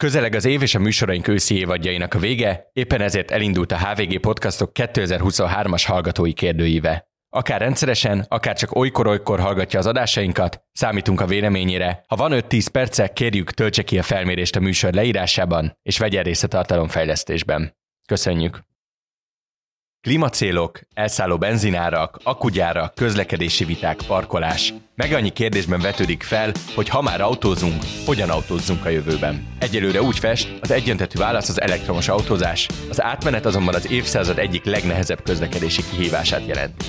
Közeleg az év és a műsoraink őszi évadjainak a vége, éppen ezért elindult a HVG Podcastok 2023-as hallgatói kérdőíve. Akár rendszeresen, akár csak olykor-olykor hallgatja az adásainkat, számítunk a véleményére. Ha van 5-10 perce, kérjük, töltse ki a felmérést a műsor leírásában, és vegyen részt a tartalomfejlesztésben. Köszönjük! Klímacélok, elszálló benzinárak, akkugyárak, közlekedési viták, parkolás. Meg annyi kérdésben vetődik fel, hogy ha már autózunk, hogyan autózzunk a jövőben. Egyelőre úgy fest, az egyöntetű válasz az elektromos autózás, az átmenet azonban az évszázad egyik legnehezebb közlekedési kihívását jelent.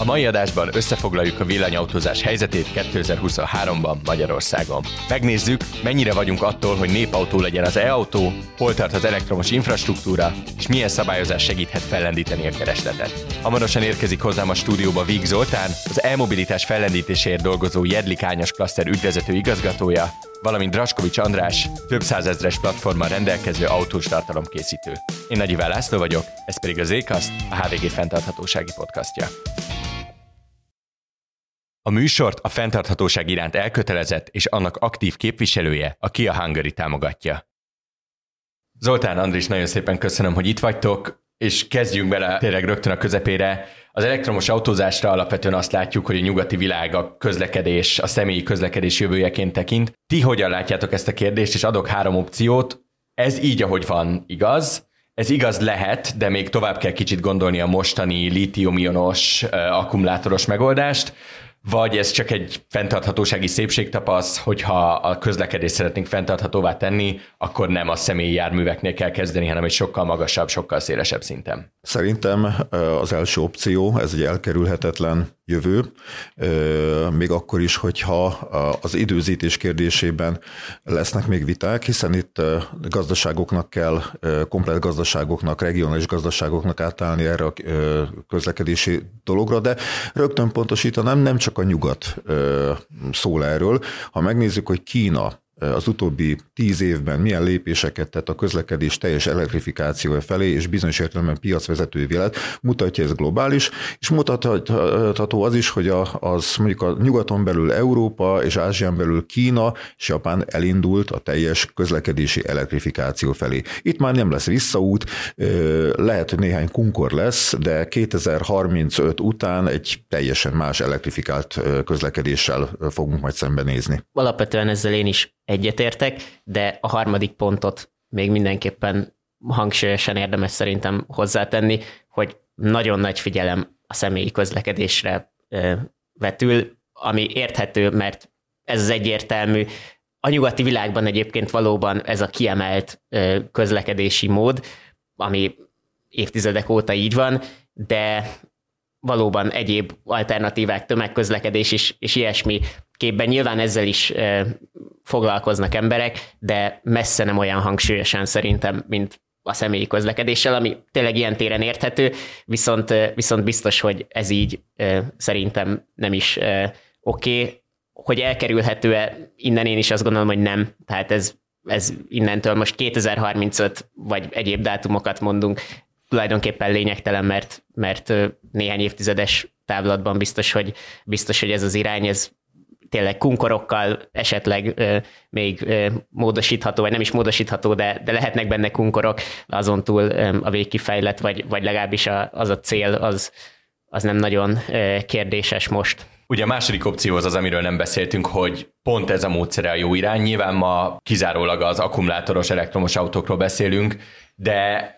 A mai adásban összefoglaljuk a villanyautózás helyzetét 2023-ban Magyarországon. Megnézzük, mennyire vagyunk attól, hogy népautó legyen az e-autó, hol tart az elektromos infrastruktúra, és milyen szabályozás segíthet fellendíteni a keresletet. Hamarosan érkezik hozzám a stúdióba Wigg Zoltán, az e-mobilitás fellendítéséért dolgozó Jedlik Ányos Klaszter ügyvezető igazgatója, valamint Draskovics András, több százezres platformmal rendelkező autós tartalomkészítő. Én Nagy Iván László vagyok, ez pedig az Ékaszt, a HVG fenntarthatósági podcastja. A műsort a fenntarthatóság iránt elkötelezett és annak aktív képviselője, a Kia Hungary támogatja. Zoltán, Andris, nagyon szépen köszönöm, hogy itt vagytok, és kezdjünk bele tényleg rögtön a közepére. Az elektromos autózásra alapvetően azt látjuk, hogy a nyugati világ a közlekedés, a személyi közlekedés jövőjeként tekint. Ti hogyan látjátok ezt a kérdést, és adok három opciót. Ez így, ahogy van, igaz? Ez igaz lehet, de még tovább kell kicsit gondolni a mostani lítium-ionos akkumulátoros megoldást. Vagy ez csak egy fenntarthatósági szépségtapasz, hogyha a közlekedést szeretnénk fenntarthatóvá tenni, akkor nem a személyi járműveknél kell kezdeni, hanem egy sokkal magasabb, sokkal szélesebb szinten. Szerintem az első opció, ez egy elkerülhetetlen jövő, még akkor is, hogyha az időzítés kérdésében lesznek még viták, hiszen itt gazdaságoknak kell, komplett gazdaságoknak, regionális gazdaságoknak átállni erre a közlekedési dologra, de rögtön pontosítanám, nem csak a nyugat szól erről. Ha megnézzük, hogy Kína az utóbbi 10 évben milyen lépéseket tett a közlekedés teljes elektrifikációja felé, és bizonyos értelemben piacvezetővé lett, mutatja ez globális, és mutatható az is, hogy az mondjuk a nyugaton belül Európa és Ázsián belül Kína és Japán elindult a teljes közlekedési elektrifikáció felé. Itt már nem lesz visszaút, lehet, hogy néhány kunkor lesz, de 2035 után egy teljesen más elektrifikált közlekedéssel fogunk majd szembenézni. Alapvetően ezzel én is egyetértek, de a harmadik pontot még mindenképpen hangsúlyosan érdemes szerintem hozzátenni, hogy nagyon nagy figyelem a személyi közlekedésre vetül, ami érthető, mert ez az egyértelmű. A nyugati világban egyébként valóban ez a kiemelt közlekedési mód, ami évtizedek óta így van, de valóban egyéb alternatívák, tömegközlekedés és ilyesmi képben nyilván ezzel is foglalkoznak emberek, de messze nem olyan hangsúlyosan szerintem, mint a személyi közlekedéssel, ami tényleg ilyen téren érthető, viszont biztos, hogy ez így szerintem nem is oké. Hogy elkerülhető-e, innen én is azt gondolom, hogy nem. Tehát ez innentől most 2035 vagy egyéb dátumokat mondunk, tulajdonképpen lényegtelen, mert néhány évtizedes távlatban biztos, hogy ez az irány, ez tényleg kunkorokkal esetleg még módosítható, vagy nem is módosítható, de lehetnek benne kunkorok, azon túl a végkifejlet, vagy legalábbis az a cél, az nem nagyon kérdéses most. Ugye a második opció az, amiről nem beszéltünk, hogy pont ez a módszere a jó irány. Nyilván ma kizárólag az akkumulátoros elektromos autókról beszélünk, de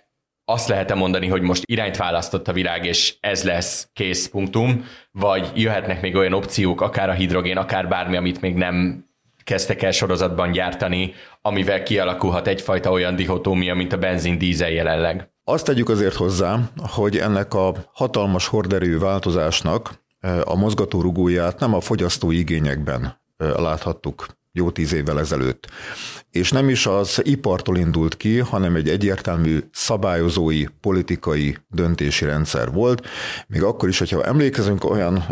azt lehet-e mondani, hogy most irányt választott a világ, és ez lesz kész punktum, vagy jöhetnek még olyan opciók, akár a hidrogén, akár bármi, amit még nem kezdtek el sorozatban gyártani, amivel kialakulhat egyfajta olyan dihotómia, mint a benzin-dízel jelenleg? Azt tegyük azért hozzá, hogy ennek a hatalmas horderejű változásnak a mozgatórugóját nem a fogyasztói igényekben láthattuk jó 10 évvel ezelőtt. És nem is az ipartól indult ki, hanem egy egyértelmű szabályozói, politikai döntési rendszer volt. Még akkor is, hogyha emlékezünk olyan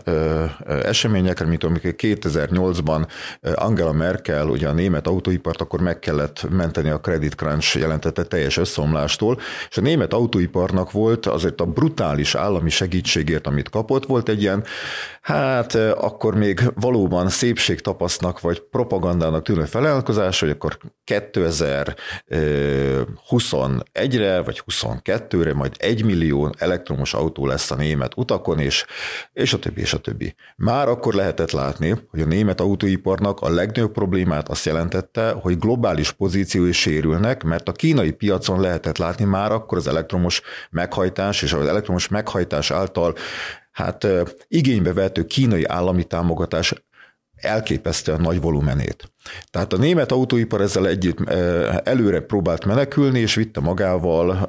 eseményekre, mint amikor 2008-ban Angela Merkel, ugye a német autóipart akkor meg kellett menteni a credit crunch jelentette teljes összeomlástól, és a német autóiparnak volt azért a brutális állami segítségért, amit kapott, volt egy ilyen, hát akkor még valóban szépségtapasznak, vagy propaganda propagandának tűnő felelkozás, hogy akkor 2021-re vagy 2022-re majd 1 millió elektromos autó lesz a német utakon, és a többi, és a többi. Már akkor lehetett látni, hogy a német autóiparnak a legnagyobb problémát azt jelentette, hogy globális pozíciói sérülnek, mert a kínai piacon lehetett látni már akkor az elektromos meghajtás, és az elektromos meghajtás által igénybe vehető kínai állami támogatás elképesztően nagy volumenét. Tehát a német autóipar ezzel együtt előre próbált menekülni, és vitte magával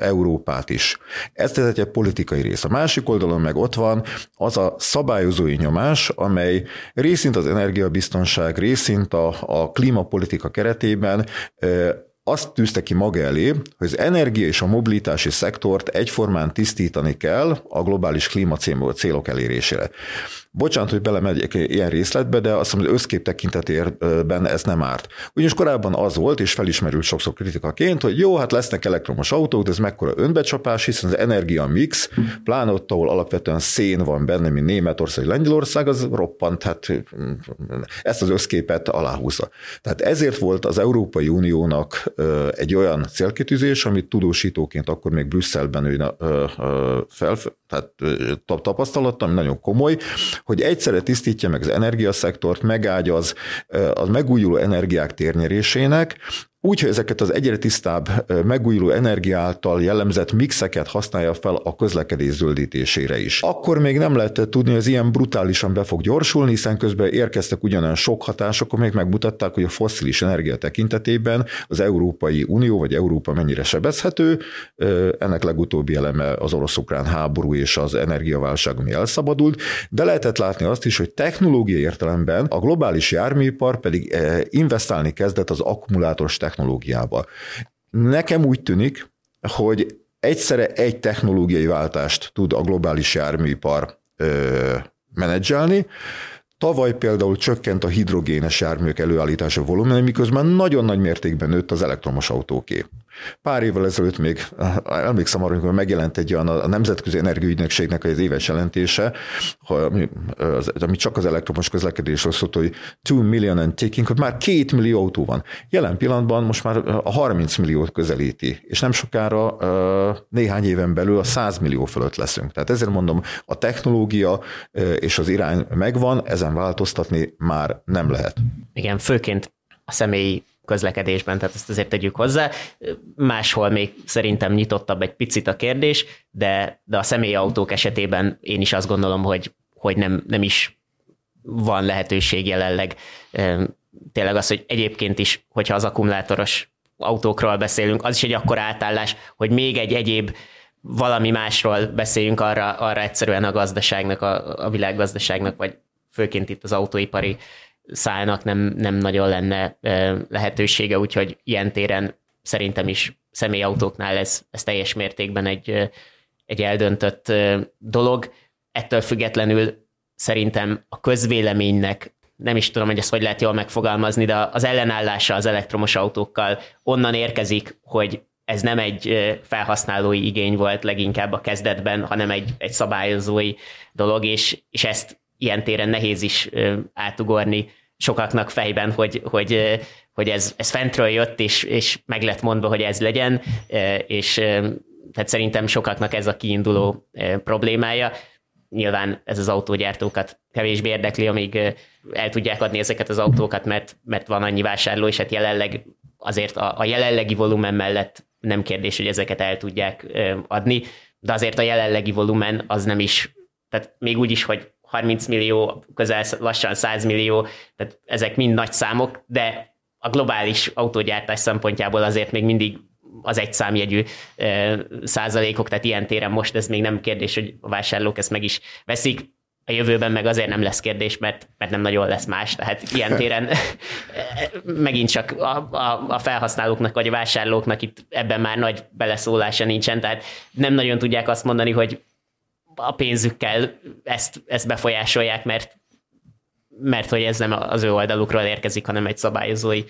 Európát is. Ez tehát egy politikai rész. A másik oldalon meg ott van az a szabályozói nyomás, amely részint az energiabiztonság, részint a klímapolitika keretében azt tűzte ki maga elé, hogy az energia és a mobilitási szektort egyformán tisztítani kell a globális klímacélok elérésére. Bocsánat, hogy belemegyek ilyen részletbe, de azt hiszem, hogy összkép tekintetében ez nem árt. Ugyanis korábban az volt, és felismerült sokszor kritikaként, hogy jó, lesznek elektromos autók, de ez mekkora önbecsapás, hiszen az energia mix, pláne ott, ahol alapvetően szén van benne, mint Németország, Lengyelország, az roppant, ezt az összképet aláhúzza. Tehát ezért volt az Európai Uniónak egy olyan célkitűzés, amit tudósítóként akkor még Brüsszelben tapasztaltam, nagyon komoly, hogy egyszerre tisztítja meg az energiaszektort, megágyaz az megújuló energiák térnyerésének, úgyhogy ezeket az egyre tisztább megújuló energia által jellemzett mixeket használja fel a közlekedés zöldítésére is. Akkor még nem lehetett tudni, hogy ez ilyen brutálisan be fog gyorsulni, hiszen közben érkeztek ugyanolyan sok hatások, amelyek megmutatták, hogy a fosszilis energia tekintetében az Európai Unió vagy Európa mennyire sebezhető. Ennek legutóbbi eleme az orosz-ukrán háború és az energiaválság, ami elszabadult, de lehetett látni azt is, hogy technológiai értelemben a globális járműipar pedig investálni kezdett az akkumulátoros technológiába. Nekem úgy tűnik, hogy egyszerre egy technológiai váltást tud a globális járműipar menedzselni. Tavaly például csökkent a hidrogénes járművek előállítása volumen, miközben nagyon nagy mértékben nőtt az elektromos autóké. Pár évvel ezelőtt még, emlékszem arra, amikor megjelent egy olyan a Nemzetközi Energiaügynökségnek az éves jelentése, ami csak az elektromos közlekedésről szólt, hogy 2 million and taking, hogy már 2 millió autó van. Jelen pillanatban most már a 30 milliót közelíti, és nem sokára néhány éven belül a 100 millió fölött leszünk. Tehát ezért mondom, a technológia és az irány megvan, ezen változtatni már nem lehet. Igen, főként a személyi közlekedésben, tehát ezt azért tegyük hozzá. Máshol még szerintem nyitottabb egy picit a kérdés, de a személyautók esetében én is azt gondolom, hogy nem is van lehetőség jelenleg. Tényleg az, hogy egyébként is, hogyha az akkumulátoros autókról beszélünk, az is egy akkora átállás, hogy még egy egyéb valami másról beszéljünk, arra egyszerűen a gazdaságnak, a világgazdaságnak, vagy főként itt az autóipari szállnak nem nagyon lenne lehetősége, úgyhogy ilyen téren szerintem is személyautóknál ez teljes mértékben egy eldöntött dolog. Ettől függetlenül szerintem a közvéleménynek, nem is tudom, hogy ezt hogy lehet jól megfogalmazni, de az ellenállása az elektromos autókkal onnan érkezik, hogy ez nem egy felhasználói igény volt leginkább a kezdetben, hanem egy szabályozói dolog, és ezt ilyen téren nehéz is átugorni sokaknak fejben, hogy ez fentről jött, és meg lett mondva, hogy ez legyen, és tehát szerintem sokaknak ez a kiinduló problémája. Nyilván ez az autógyártókat kevésbé érdekli, amíg el tudják adni ezeket az autókat, mert van annyi vásárló, és hát jelenleg azért a jelenlegi volumen mellett nem kérdés, hogy ezeket el tudják adni, de azért a jelenlegi volumen az nem is, tehát még úgy is, hogy 30 millió, közel lassan 100 millió, tehát ezek mind nagy számok, de a globális autógyártás szempontjából azért még mindig az egyszámjegyű százalékok, tehát ilyen téren most ez még nem kérdés, hogy a vásárlók ezt meg is veszik, a jövőben meg azért nem lesz kérdés, mert nem nagyon lesz más, tehát ilyen téren megint csak a felhasználóknak vagy a vásárlóknak itt ebben már nagy beleszólása nincsen, tehát nem nagyon tudják azt mondani, hogy a pénzükkel ezt befolyásolják, mert hogy ez nem az ő oldalukról érkezik, hanem egy szabályozói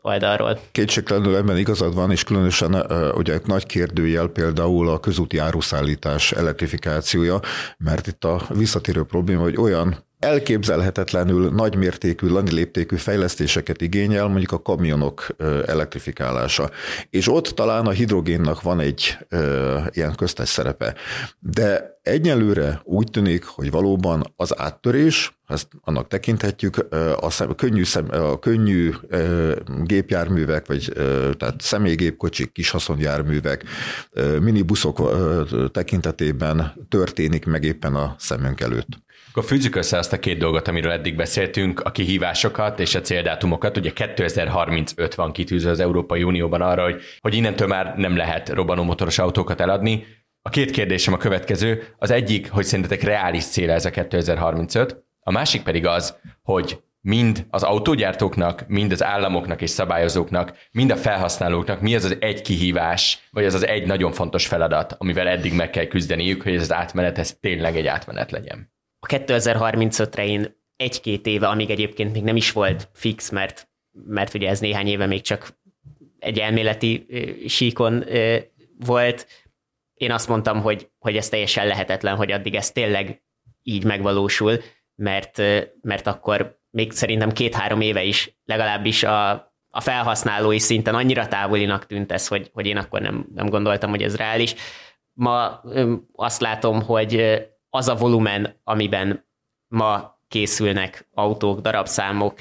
oldalról. Kétségtelenül ebben igazad van, és különösen ugye nagy kérdőjel például a közúti áruszállítás elektrifikációja, mert itt a visszatérő probléma, hogy olyan elképzelhetetlenül nagymértékű, nagyléptékű fejlesztéseket igényel, mondjuk a kamionok elektrifikálása. És ott talán a hidrogénnak van egy ilyen köztes szerepe. De egyelőre úgy tűnik, hogy valóban az áttörés, ezt annak tekinthetjük, a könnyű gépjárművek, vagy tehát személygépkocsik, kishaszonjárművek, minibuszok tekintetében történik meg éppen a szemünk előtt. Akkor fűzzük össze azt a két dolgot, amiről eddig beszéltünk, a kihívásokat és a céldátumokat. Ugye 2035 van kitűzve az Európai Unióban arra, hogy innentől már nem lehet robbanómotoros autókat eladni. A két kérdésem a következő. Az egyik, hogy szerintetek reális cél ez a 2035, a másik pedig az, hogy mind az autógyártóknak, mind az államoknak és szabályozóknak, mind a felhasználóknak mi az az egy kihívás, vagy az az egy nagyon fontos feladat, amivel eddig meg kell küzdeniük, hogy ez az átmenet, ez tényleg egy átmenet legyen. A 2035-re én 1-2 éve, amíg egyébként még nem is volt fix, mert ugye ez néhány éve még csak egy elméleti síkon volt, én azt mondtam, hogy ez teljesen lehetetlen, hogy addig ez tényleg így megvalósul, mert akkor még szerintem 2-3 éve is legalábbis a felhasználói szinten annyira távolinak tűnt ez, hogy én akkor nem gondoltam, hogy ez reális. Ma azt látom, hogy az a volumen, amiben ma készülnek autók, darabszámok,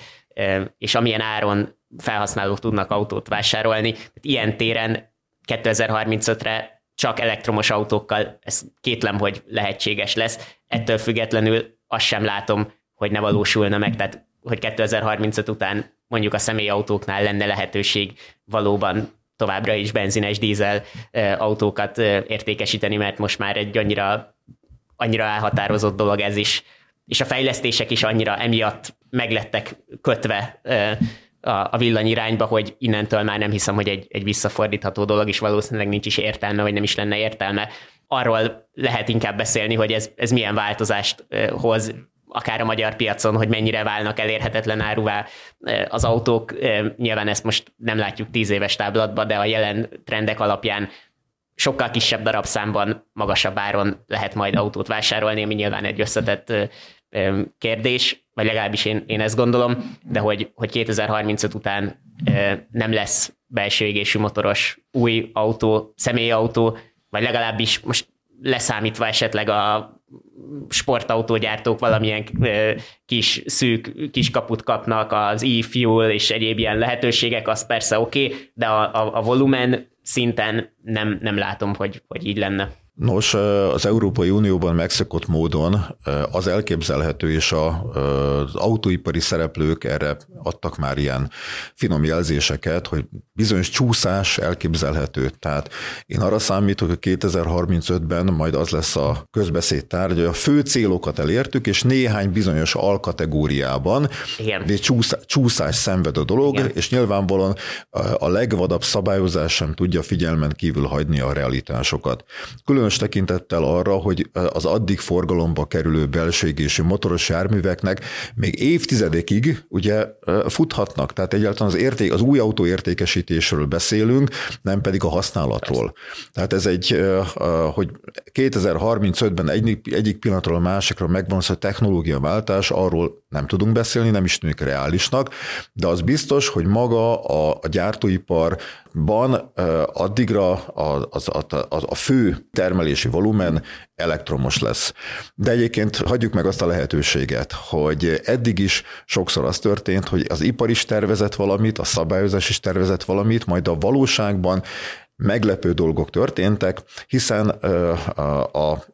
és amilyen áron felhasználók tudnak autót vásárolni, ilyen téren 2035-re csak elektromos autókkal, ez kétlem, hogy lehetséges lesz. Ettől függetlenül azt sem látom, hogy ne valósulna meg, tehát hogy 2035 után mondjuk a személyautóknál lenne lehetőség valóban továbbra is benzines, dízel autókat értékesíteni, mert most már egy annyira elhatározott dolog ez is, és a fejlesztések is annyira emiatt meglettek kötve a villany irányba, hogy innentől már nem hiszem, hogy egy visszafordítható dolog, és valószínűleg nincs is értelme, vagy nem is lenne értelme. Arról lehet inkább beszélni, hogy ez milyen változást hoz, akár a magyar piacon, hogy mennyire válnak elérhetetlen áruvá az autók. Nyilván ezt most nem látjuk 10 éves táblatban, de a jelen trendek alapján sokkal kisebb darabszámban, magasabb áron lehet majd autót vásárolni, ami nyilván egy összetett kérdés, vagy legalábbis én ezt gondolom, de hogy 2035 után nem lesz belső égésű motoros új autó, személyautó, vagy legalábbis most leszámítva esetleg a sportautógyártók valamilyen kis szűk kis kaput kapnak, az e-fuel és egyéb ilyen lehetőségek, az persze oké, de a volumen szinten nem látom, hogy így lenne. Nos, az Európai Unióban megszokott módon az elképzelhető, és az autóipari szereplők erre adtak már ilyen finom jelzéseket, hogy bizonyos csúszás elképzelhető. Tehát én arra számítok, hogy 2035-ben majd az lesz a közbeszéd tárgya, hogy a fő célokat elértük, és néhány bizonyos alkategóriában csúszás szenved a dolog, igen, és nyilvánvalóan a legvadabb szabályozás sem tudja figyelmen kívül hagyni a realitásokat. Különös tekintettel arra, hogy az addig forgalomba kerülő belső égésű motoros járműveknek még évtizedekig ugye futhatnak, tehát egyáltalán az új autó értékesítésről beszélünk, nem pedig a használatról. Tehát ez hogy 2035-ben egyik pillanatról a másikra megvan az, hogy technológiaváltás, arról nem tudunk beszélni, nem is tűnik reálisnak, de az biztos, hogy maga a gyártóiparban addigra a fő termelési volumen elektromos lesz. De egyébként hagyjuk meg azt a lehetőséget, hogy eddig is sokszor az történt, hogy az ipar is tervezett valamit, a szabályozás is tervezett valamit, majd a valóságban meglepő dolgok történtek, hiszen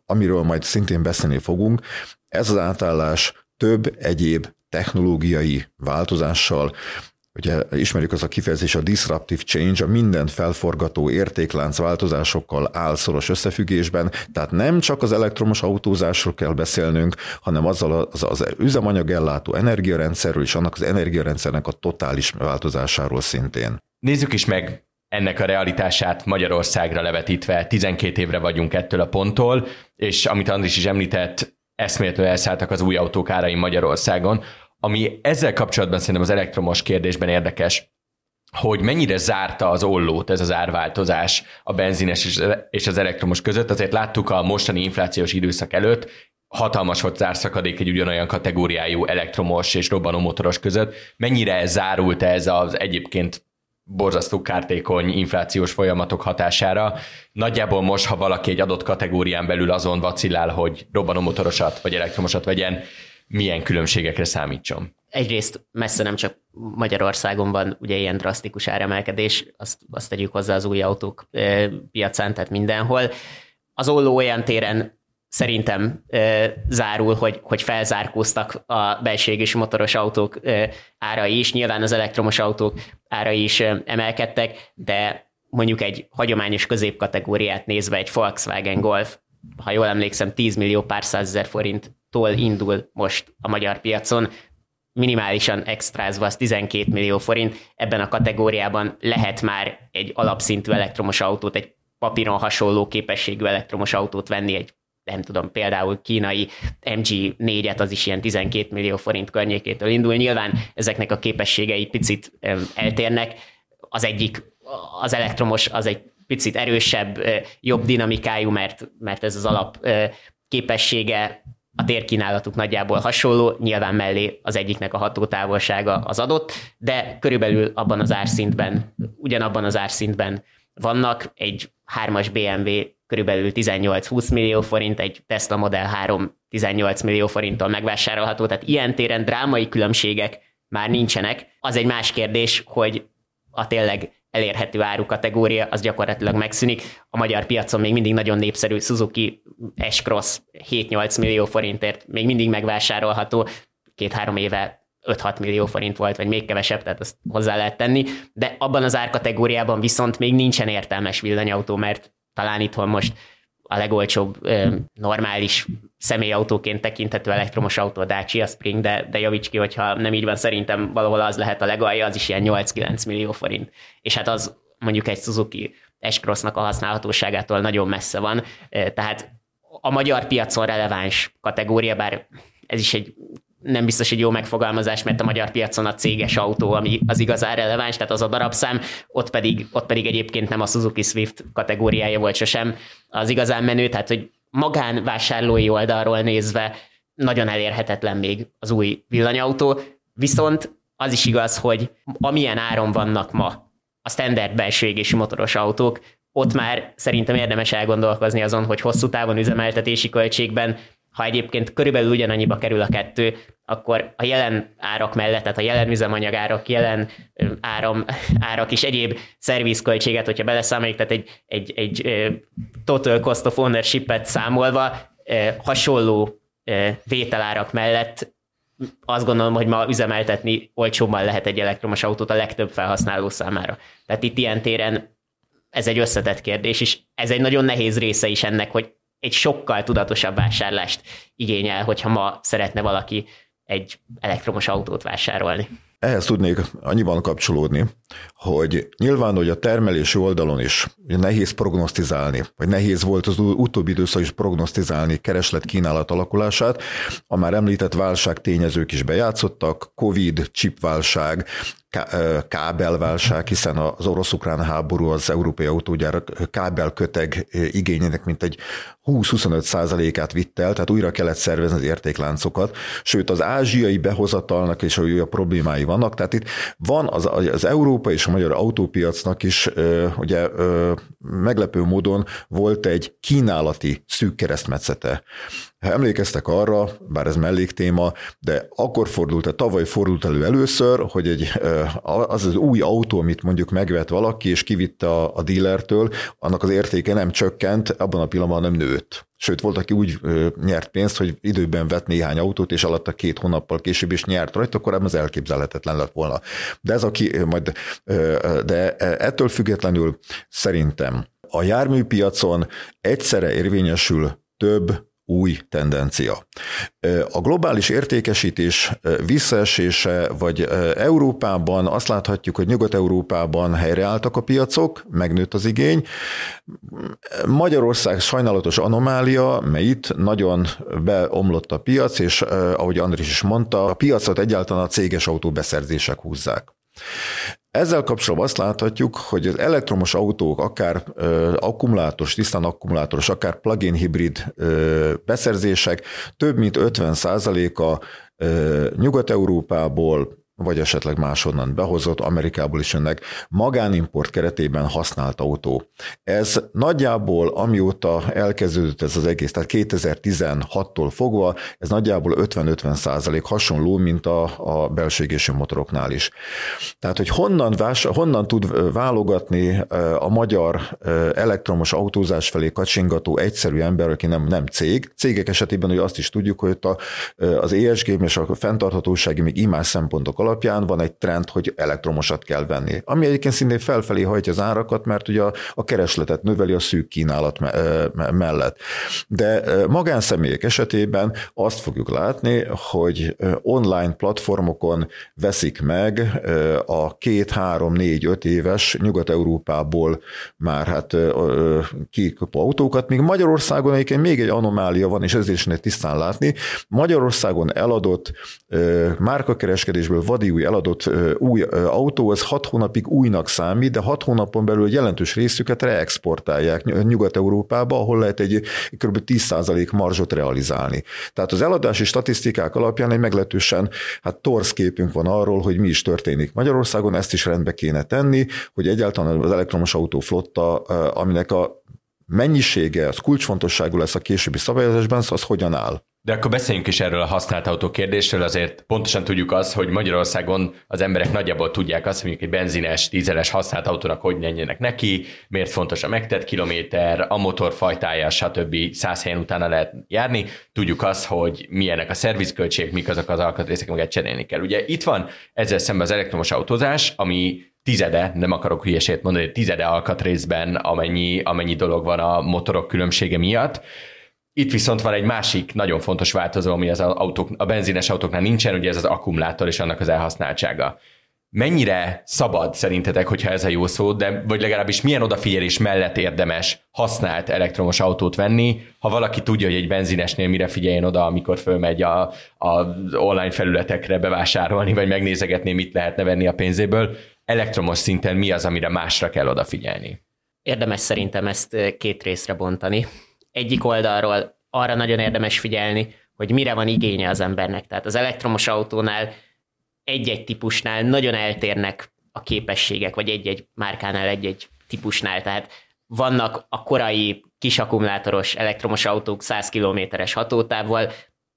amiről majd szintén beszélni fogunk, ez az átállás több egyéb technológiai változással, ugye ismerjük az a kifejezés, a disruptive change, a mindent felforgató értéklánc változásokkal áll szoros összefüggésben, tehát nem csak az elektromos autózásról kell beszélnünk, hanem azzal az üzemanyag ellátó energiarendszerről és annak az energiarendszernek a totális változásáról szintén. Nézzük is meg ennek a realitását Magyarországra levetítve. 12 évre vagyunk ettől a ponttól, és amit Andris is említett, eszméletlenül elszálltak az új autók árai Magyarországon. Ami ezzel kapcsolatban szerintem az elektromos kérdésben érdekes, hogy mennyire zárta az ollót ez az árváltozás a benzines és az elektromos között. Azért láttuk a mostani inflációs időszak előtt hatalmas volt zárszakadék egy ugyanolyan kategóriájú elektromos és robbanomotoros között. Mennyire ez zárult ez az egyébként borzasztó kártékony inflációs folyamatok hatására? Nagyjából most, ha valaki egy adott kategórián belül azon vacillál, hogy robbanomotorosat vagy elektromosat vegyen, milyen különbségekre számítson? Egyrészt messze nem csak Magyarországon van ugye ilyen drasztikus áremelkedés, azt tegyük hozzá az új autók piacán, tehát mindenhol. Az olló olyan téren szerintem zárul, hogy felzárkóztak a belső égésű motoros autók árai is, nyilván az elektromos autók árai is emelkedtek, de mondjuk egy hagyományos középkategóriát nézve egy Volkswagen Golf, ha jól emlékszem, 10 millió pár százezer forinttól indul most a magyar piacon, minimálisan extrázva az 12 millió forint, ebben a kategóriában lehet már egy alapszintű elektromos autót, egy papíron hasonló képességű elektromos autót venni, egy nem tudom, például kínai MG4-et, az is ilyen 12 millió forint környékétől indul. Nyilván ezeknek a képességei picit eltérnek. Az egyik, az elektromos, az egy picit erősebb, jobb dinamikájú, mert ez az alap képessége, a térkínálatuk nagyjából hasonló, nyilván mellé az egyiknek a hatótávolsága az adott, de körülbelül abban az árszintben, ugyanabban az árszintben vannak. Egy 3-as BMW körülbelül 18-20 millió forint, egy Tesla Model 3 18 millió forinttal megvásárolható, tehát ilyen téren drámai különbségek már nincsenek. Az egy más kérdés, hogy a tényleg elérhető áru kategória, az gyakorlatilag megszűnik. A magyar piacon még mindig nagyon népszerű Suzuki S-Cross 7-8 millió forintért még mindig megvásárolható, 2-3 éve 5-6 millió forint volt, vagy még kevesebb, tehát azt hozzá lehet tenni, de abban az árkategóriában viszont még nincsen értelmes villanyautó, mert talán itthon most a legolcsóbb normális személyautóként tekinthető elektromos autó a Dacia Spring, de javíts ki, hogyha nem így van, szerintem valahol az lehet a legalja, az is ilyen 8-9 millió forint. És hát az mondjuk egy Suzuki S-Crossnak a használhatóságától nagyon messze van, tehát a magyar piacon releváns kategória, bár ez is egy nem biztos, hogy jó megfogalmazás, mert a magyar piacon a céges autó, ami az igazán releváns, tehát az a darabszám, ott pedig egyébként nem a Suzuki Swift kategóriája volt sosem az igazán menő, tehát hogy magánvásárlói oldalról nézve nagyon elérhetetlen még az új villanyautó, viszont az is igaz, hogy amilyen áron vannak ma a standard belső égésű motoros autók, ott már szerintem érdemes elgondolkozni azon, hogy hosszú távon üzemeltetési költségben, ha egyébként körülbelül ugyanannyiba kerül a kettő, akkor a jelen árak mellett, tehát a jelen üzemanyag árak, jelen áram árak és egyéb szervizköltséget, hogyha beleszámoljuk, tehát egy total cost of ownership-et számolva, hasonló vételárak mellett azt gondolom, hogy ma üzemeltetni olcsóbban lehet egy elektromos autót a legtöbb felhasználó számára. Tehát itt ilyen téren ez egy összetett kérdés, és ez egy nagyon nehéz része is ennek, hogy egy sokkal tudatosabb vásárlást igényel, hogyha ma szeretne valaki egy elektromos autót vásárolni. Ehhez tudnék annyiban kapcsolódni, hogy nyilván, hogy a termelési oldalon is nehéz prognosztizálni, vagy nehéz volt az utóbbi időszak is prognosztizálni kereslet-kínálat alakulását, a már említett válság tényezők is bejátszottak, Covid, chipválság, kábelválság, hiszen az orosz-ukrán háború az európai autógyárak kábelköteg igényének mintegy 20-25%-át vitt el, tehát újra kellett szervezni az értékláncokat, sőt az ázsiai behozatalnak és olyan problémái vannak, tehát itt van az európai és a magyar autópiacnak is ugye meglepő módon volt egy kínálati szűk keresztmetszete. Ha emlékeztek arra, bár ez melléktéma, de akkor tavaly fordult elő először, hogy az új autó, amit mondjuk megvett valaki, és kivitte a dílertől, annak az értéke nem csökkent, abban a pillanatban nem nőtt. Sőt, volt, aki úgy nyert pénzt, hogy időben vett néhány autót, és alatta 2 hónappal később is nyert rajta, korábban ez elképzelhetetlen lett volna. De ettől függetlenül szerintem a járműpiacon egyszerre érvényesül több új tendencia. A globális értékesítés visszaesése, vagy Európában azt láthatjuk, hogy Nyugat-Európában helyreálltak a piacok, megnőtt az igény. Magyarország sajnálatos anomália, mert itt nagyon beomlott a piac, és ahogy Andris is mondta, a piacot egyáltalán a céges autóbeszerzések húzzák. Ezzel kapcsolatban azt láthatjuk, hogy az elektromos autók akár akkumulátoros, tisztán akkumulátoros, akár plug-in hibrid beszerzések több mint 50%-a Nyugat-Európából, vagy esetleg máshonnan behozott, Amerikából is jönnek, magánimport keretében használt autó. Ez nagyjából, amióta elkezdődött ez az egész, tehát 2016-tól fogva, ez nagyjából 50-50% hasonló, mint a belső égésű motoroknál is. Tehát, hogy honnan tud válogatni a magyar elektromos autózás felé kacsingató egyszerű ember, aki nem cég. Cégek esetében ugye azt is tudjuk, hogy az ESG és a fenntarthatósági még imás szempontok alapján van egy trend, hogy elektromosat kell venni. Ami egyébként szintén felfelé hajtja az árakat, mert ugye a keresletet növeli a szűk kínálat mellett. De magánszemélyek esetében azt fogjuk látni, hogy online platformokon veszik meg a 2-3-4-5 éves Nyugat-Európából már kikapó autókat, míg Magyarországon egyébként még egy anomália van, és ezért is lehet tisztán látni. Magyarországon eladott márkakereskedésből vadíjúj eladott új autó, az 6 hónapig újnak számít, de 6 hónapon belül jelentős részüket reexportálják Nyugat-Európába, ahol lehet egy kb. 10% marzsot realizálni. Tehát az eladási statisztikák alapján egy meglehetősen torz képünk van arról, hogy mi is történik Magyarországon, ezt is rendbe kéne tenni, hogy egyáltalán az elektromos autóflotta, aminek a mennyisége, az kulcsfontosságú lesz a későbbi szabályozásban, az hogyan áll. De akkor beszéljünk is erről a használt autó kérdésről, azért pontosan tudjuk azt, hogy Magyarországon az emberek nagyjából tudják azt, hogy mondjuk egy benzines, dízeles használt autónak hogy menjenek neki, miért fontos a megtett kilométer, a motorfajtája, stb. 100 helyen utána lehet járni. Tudjuk azt, hogy milyenek a szervizköltségek, mik azok az alkatrészek, amiket cserélni kell. Ugye itt van ezzel szemben az elektromos autózás, ami tizede, nem akarok hülyeséget mondani, tizede alkatrészben, amennyi dolog van a motorok különbsége miatt. Itt viszont van egy másik nagyon fontos változó, ami az autók, a benzines autóknál nincsen, ugye ez az akkumulátor és annak az elhasználtsága. Mennyire szabad szerintetek, hogyha ez a jó szó, de vagy legalábbis milyen odafigyelés mellett érdemes használt elektromos autót venni, ha valaki tudja, hogy egy benzinesnél mire figyeljen oda, amikor fölmegy az online felületekre bevásárolni, vagy megnézegetni, mit lehetne venni a pénzéből, elektromos szinten mi az, amire másra kell odafigyelni? Érdemes szerintem ezt két részre bontani. Egyik oldalról arra nagyon érdemes figyelni, hogy mire van igénye az embernek. Tehát az elektromos autónál egy-egy típusnál nagyon eltérnek a képességek, vagy egy-egy márkánál, egy-egy típusnál. Tehát vannak a korai kis akkumulátoros elektromos autók 100 kilométeres hatótávval,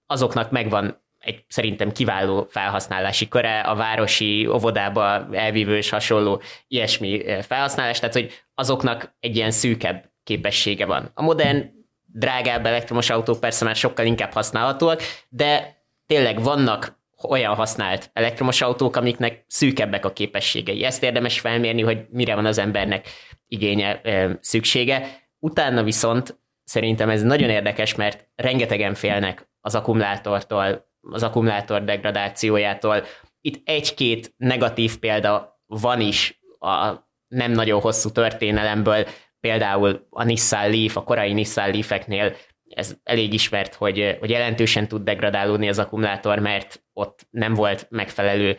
azoknak megvan egy szerintem kiváló felhasználási köre, a városi óvodába elvívő és hasonló ilyesmi felhasználás, tehát hogy azoknak egy ilyen szűkebb képessége van. A modern drágább elektromos autók persze már sokkal inkább használhatóak, de tényleg vannak olyan használt elektromos autók, amiknek szűkebbek a képességei. Ezt érdemes felmérni, hogy mire van az embernek igénye, szüksége. Utána viszont szerintem ez nagyon érdekes, mert rengetegen félnek az akkumulátortól, az akkumulátor degradációjától. Itt egy-két negatív példa van is a nem nagyon hosszú történelemből, például a Nissan Leaf, a korai Nissan Leafeknél ez elég ismert, hogy jelentősen tud degradálódni az akkumulátor, mert ott nem volt megfelelő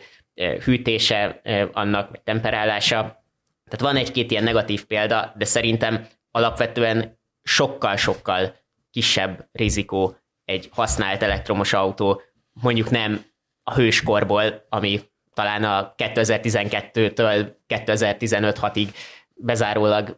hűtése annak, vagy temperálása. Tehát van egy-két ilyen negatív példa, de szerintem alapvetően sokkal-sokkal kisebb rizikó egy használt elektromos autó, mondjuk nem a hőskorból, ami talán a 2012-től 2015-16-ig bezárólag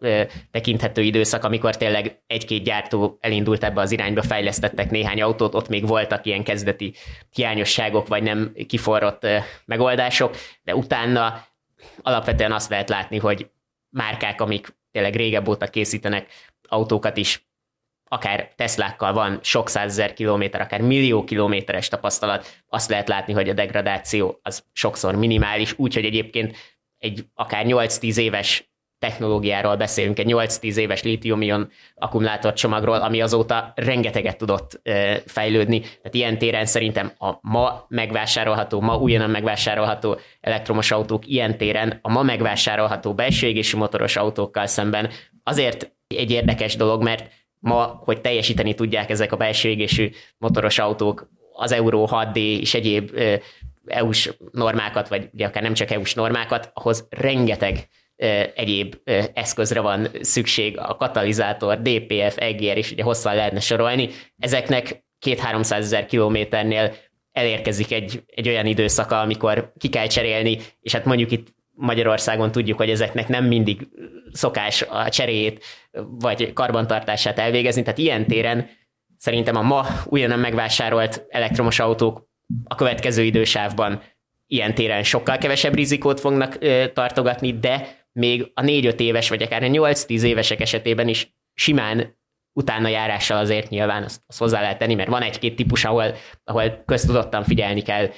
tekinthető időszak, amikor tényleg egy-két gyártó elindult ebbe az irányba, fejlesztettek néhány autót, ott még voltak ilyen kezdeti hiányosságok, vagy nem kiforrott megoldások, de utána alapvetően azt lehet látni, hogy márkák, amik tényleg régebb óta készítenek autókat is, akár Teslákkal van sok százezer kilométer, akár millió kilométeres tapasztalat, azt lehet látni, hogy a degradáció az sokszor minimális, úgyhogy egyébként egy akár 8-10 éves technológiáról beszélünk, egy 8-10 éves lítium-ion akkumulátorcsomagról, ami azóta rengeteget tudott fejlődni. Tehát ilyen téren szerintem a ma újonnan megvásárolható elektromos autók ilyen téren a ma megvásárolható belső égésű motoros autókkal szemben azért egy érdekes dolog, mert ma, hogy teljesíteni tudják ezek a belső égésű motoros autók, az Euro 6D és egyéb EU-s normákat, vagy ugye akár nem csak EU-s normákat, ahhoz rengeteg egyéb eszközre van szükség, a katalizátor, DPF, EGR is, ugye hosszan lehetne sorolni. Ezeknek 200-300 000 kilométernél elérkezik egy olyan időszaka, amikor ki kell cserélni, és hát mondjuk itt Magyarországon tudjuk, hogy ezeknek nem mindig szokás a cseréjét vagy karbantartását elvégezni, tehát ilyen téren szerintem a ma újonnan megvásárolt elektromos autók a következő idősávban ilyen téren sokkal kevesebb rizikót fognak tartogatni, de még a 4-5 éves, vagy akár a 8-10 évesek esetében is simán utána járással azért nyilván azt hozzá lehet tenni, mert van egy-két típus, ahol köztudottan figyelni kell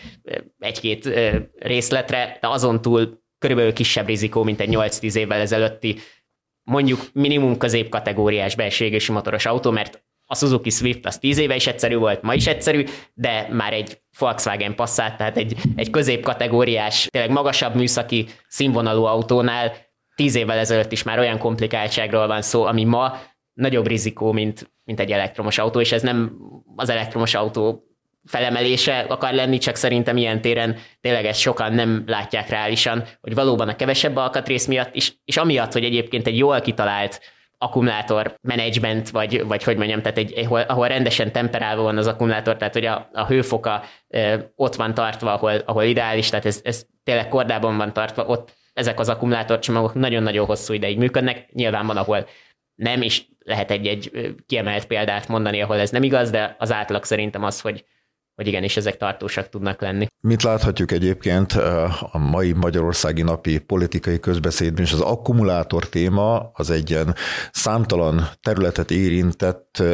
egy-két részletre, de azon túl körülbelül kisebb rizikó, mint egy 8-10 évvel ezelőtti, mondjuk minimum középkategóriás belső égésű motoros autó, mert a Suzuki Swift az 10 éve is egyszerű volt, ma is egyszerű, de már egy Volkswagen Passat, tehát egy középkategóriás, tényleg magasabb műszaki színvonalú autónál 10 évvel ezelőtt is már olyan komplikáltságról van szó, ami ma nagyobb rizikó, mint egy elektromos autó, és ez nem az elektromos autó felemelése akar lenni, csak szerintem ilyen téren tényleg ezt sokan nem látják reálisan, hogy valóban a kevesebb alkatrész miatt, és amiatt, hogy egyébként egy jól kitalált akkumulátor management, vagy hogy mondjam, tehát ahol rendesen temperálva van az akkumulátor, tehát hogy a hőfoka ott van tartva, ahol ideális, tehát ez tényleg kordában van tartva, ott ezek az akkumulátorcsomagok nagyon-nagyon hosszú ideig működnek, nyilván van, ahol nem, és lehet egy kiemelt példát mondani, ahol ez nem igaz, de az átlag szerintem az, hogy igenis ezek tartósak tudnak lenni. Mint láthatjuk egyébként a mai magyarországi napi politikai közbeszédben, és az akkumulátor téma az egy ilyen számtalan területet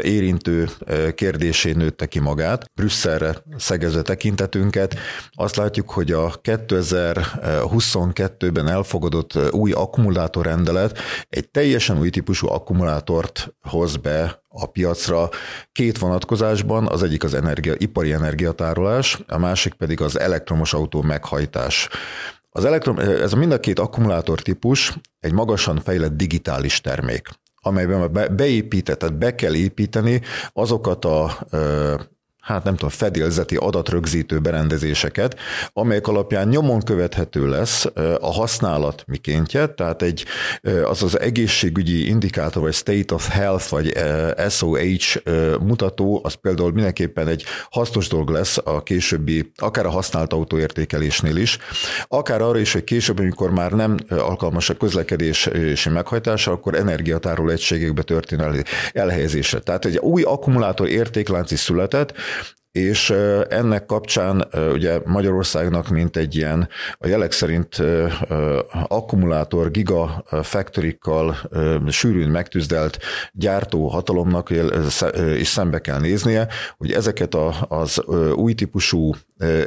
érintő kérdésé nőtte ki magát. Brüsszelre szegezve tekintetünket. Azt látjuk, hogy a 2022-ben elfogadott új akkumulátorrendelet egy teljesen új típusú akkumulátort hoz be a piacra két vonatkozásban, az egyik az ipari energiatárolás, a másik pedig az elektromos autó meghajtás. Ez a mind a két akkumulátortípus egy magasan fejlett digitális termék, amelyben tehát be kell építeni azokat a fedélzeti adatrögzítő berendezéseket, amelyek alapján nyomon követhető lesz a használat mikéntje, tehát az az egészségügyi indikátor, vagy State of Health, vagy SOH mutató, az például mindenképpen egy hasznos dolog lesz a későbbi, akár a használt autó értékelésnél is, akár arra is, hogy később, amikor már nem alkalmas a közlekedési meghajtásra, akkor energiatároló egységekbe történő elhelyezésre. Tehát egy új akkumulátor értéklánc is született, és ennek kapcsán ugye Magyarországnak, mint egy ilyen a jelek szerint akkumulátor gigafactory-kkal sűrűn megtüzdelt gyártó hatalomnak is szembe kell néznie, hogy ezeket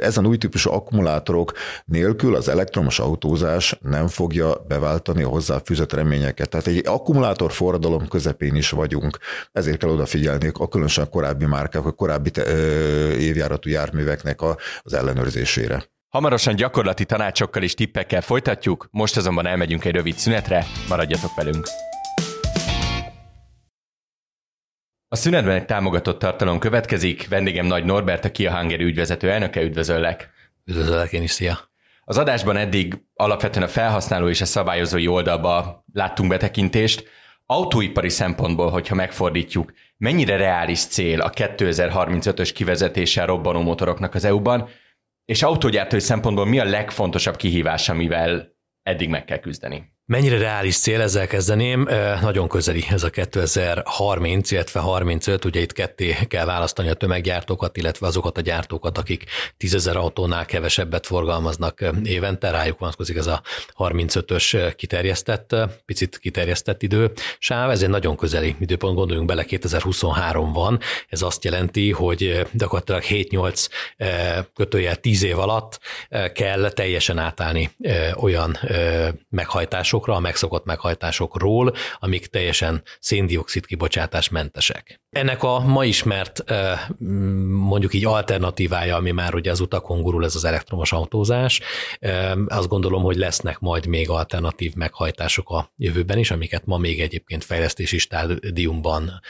ezen új típusú akkumulátorok nélkül az elektromos autózás nem fogja beváltani a hozzáfűzött reményeket. Tehát egy akkumulátor forradalom közepén is vagyunk. Ezért kell odafigyelni különösen a korábbi márkák, a korábbi évjáratú járműveknek az ellenőrzésére. Hamarosan gyakorlati tanácsokkal és tippekkel folytatjuk, most azonban elmegyünk egy rövid szünetre, maradjatok velünk! A szünetben egy támogatott tartalom következik, vendégem Nagy Norbert, a Kia Hungary ügyvezető elnöke, üdvözöllek! Üdvözöllek én is, szia! Az adásban eddig alapvetően a felhasználó és a szabályozói oldalba láttunk betekintést. Autóipari szempontból, hogyha megfordítjuk, mennyire reális cél a 2035-ös kivezetéssel robbanó motoroknak az EU-ban, és autógyártói szempontból mi a legfontosabb kihívás, amivel eddig meg kell küzdeni? Mennyire reális cél, ezzel kezdeném, nagyon közeli ez a 2030, illetve 35, ugye itt ketté kell választani a tömeggyártókat, illetve azokat a gyártókat, akik 10 000 autónál kevesebbet forgalmaznak évente, rájuk vonatkozik ez a 35-ös picit kiterjesztett idősáv, ez egy nagyon közeli időpont, gondoljunk bele, 2023 van, ez azt jelenti, hogy gyakorlatilag 7-8 kötőjel 10 év alatt kell teljesen átállni olyan meghajtásokra, a megszokott meghajtásokról, amik teljesen szén-dioxid kibocsátásmentesek. Ennek a ma ismert, mondjuk így alternatívája, ami már ugye az utakon gurul, ez az elektromos autózás. Azt gondolom, hogy lesznek majd még alternatív meghajtások a jövőben is, amiket ma még egyébként fejlesztési stádiumban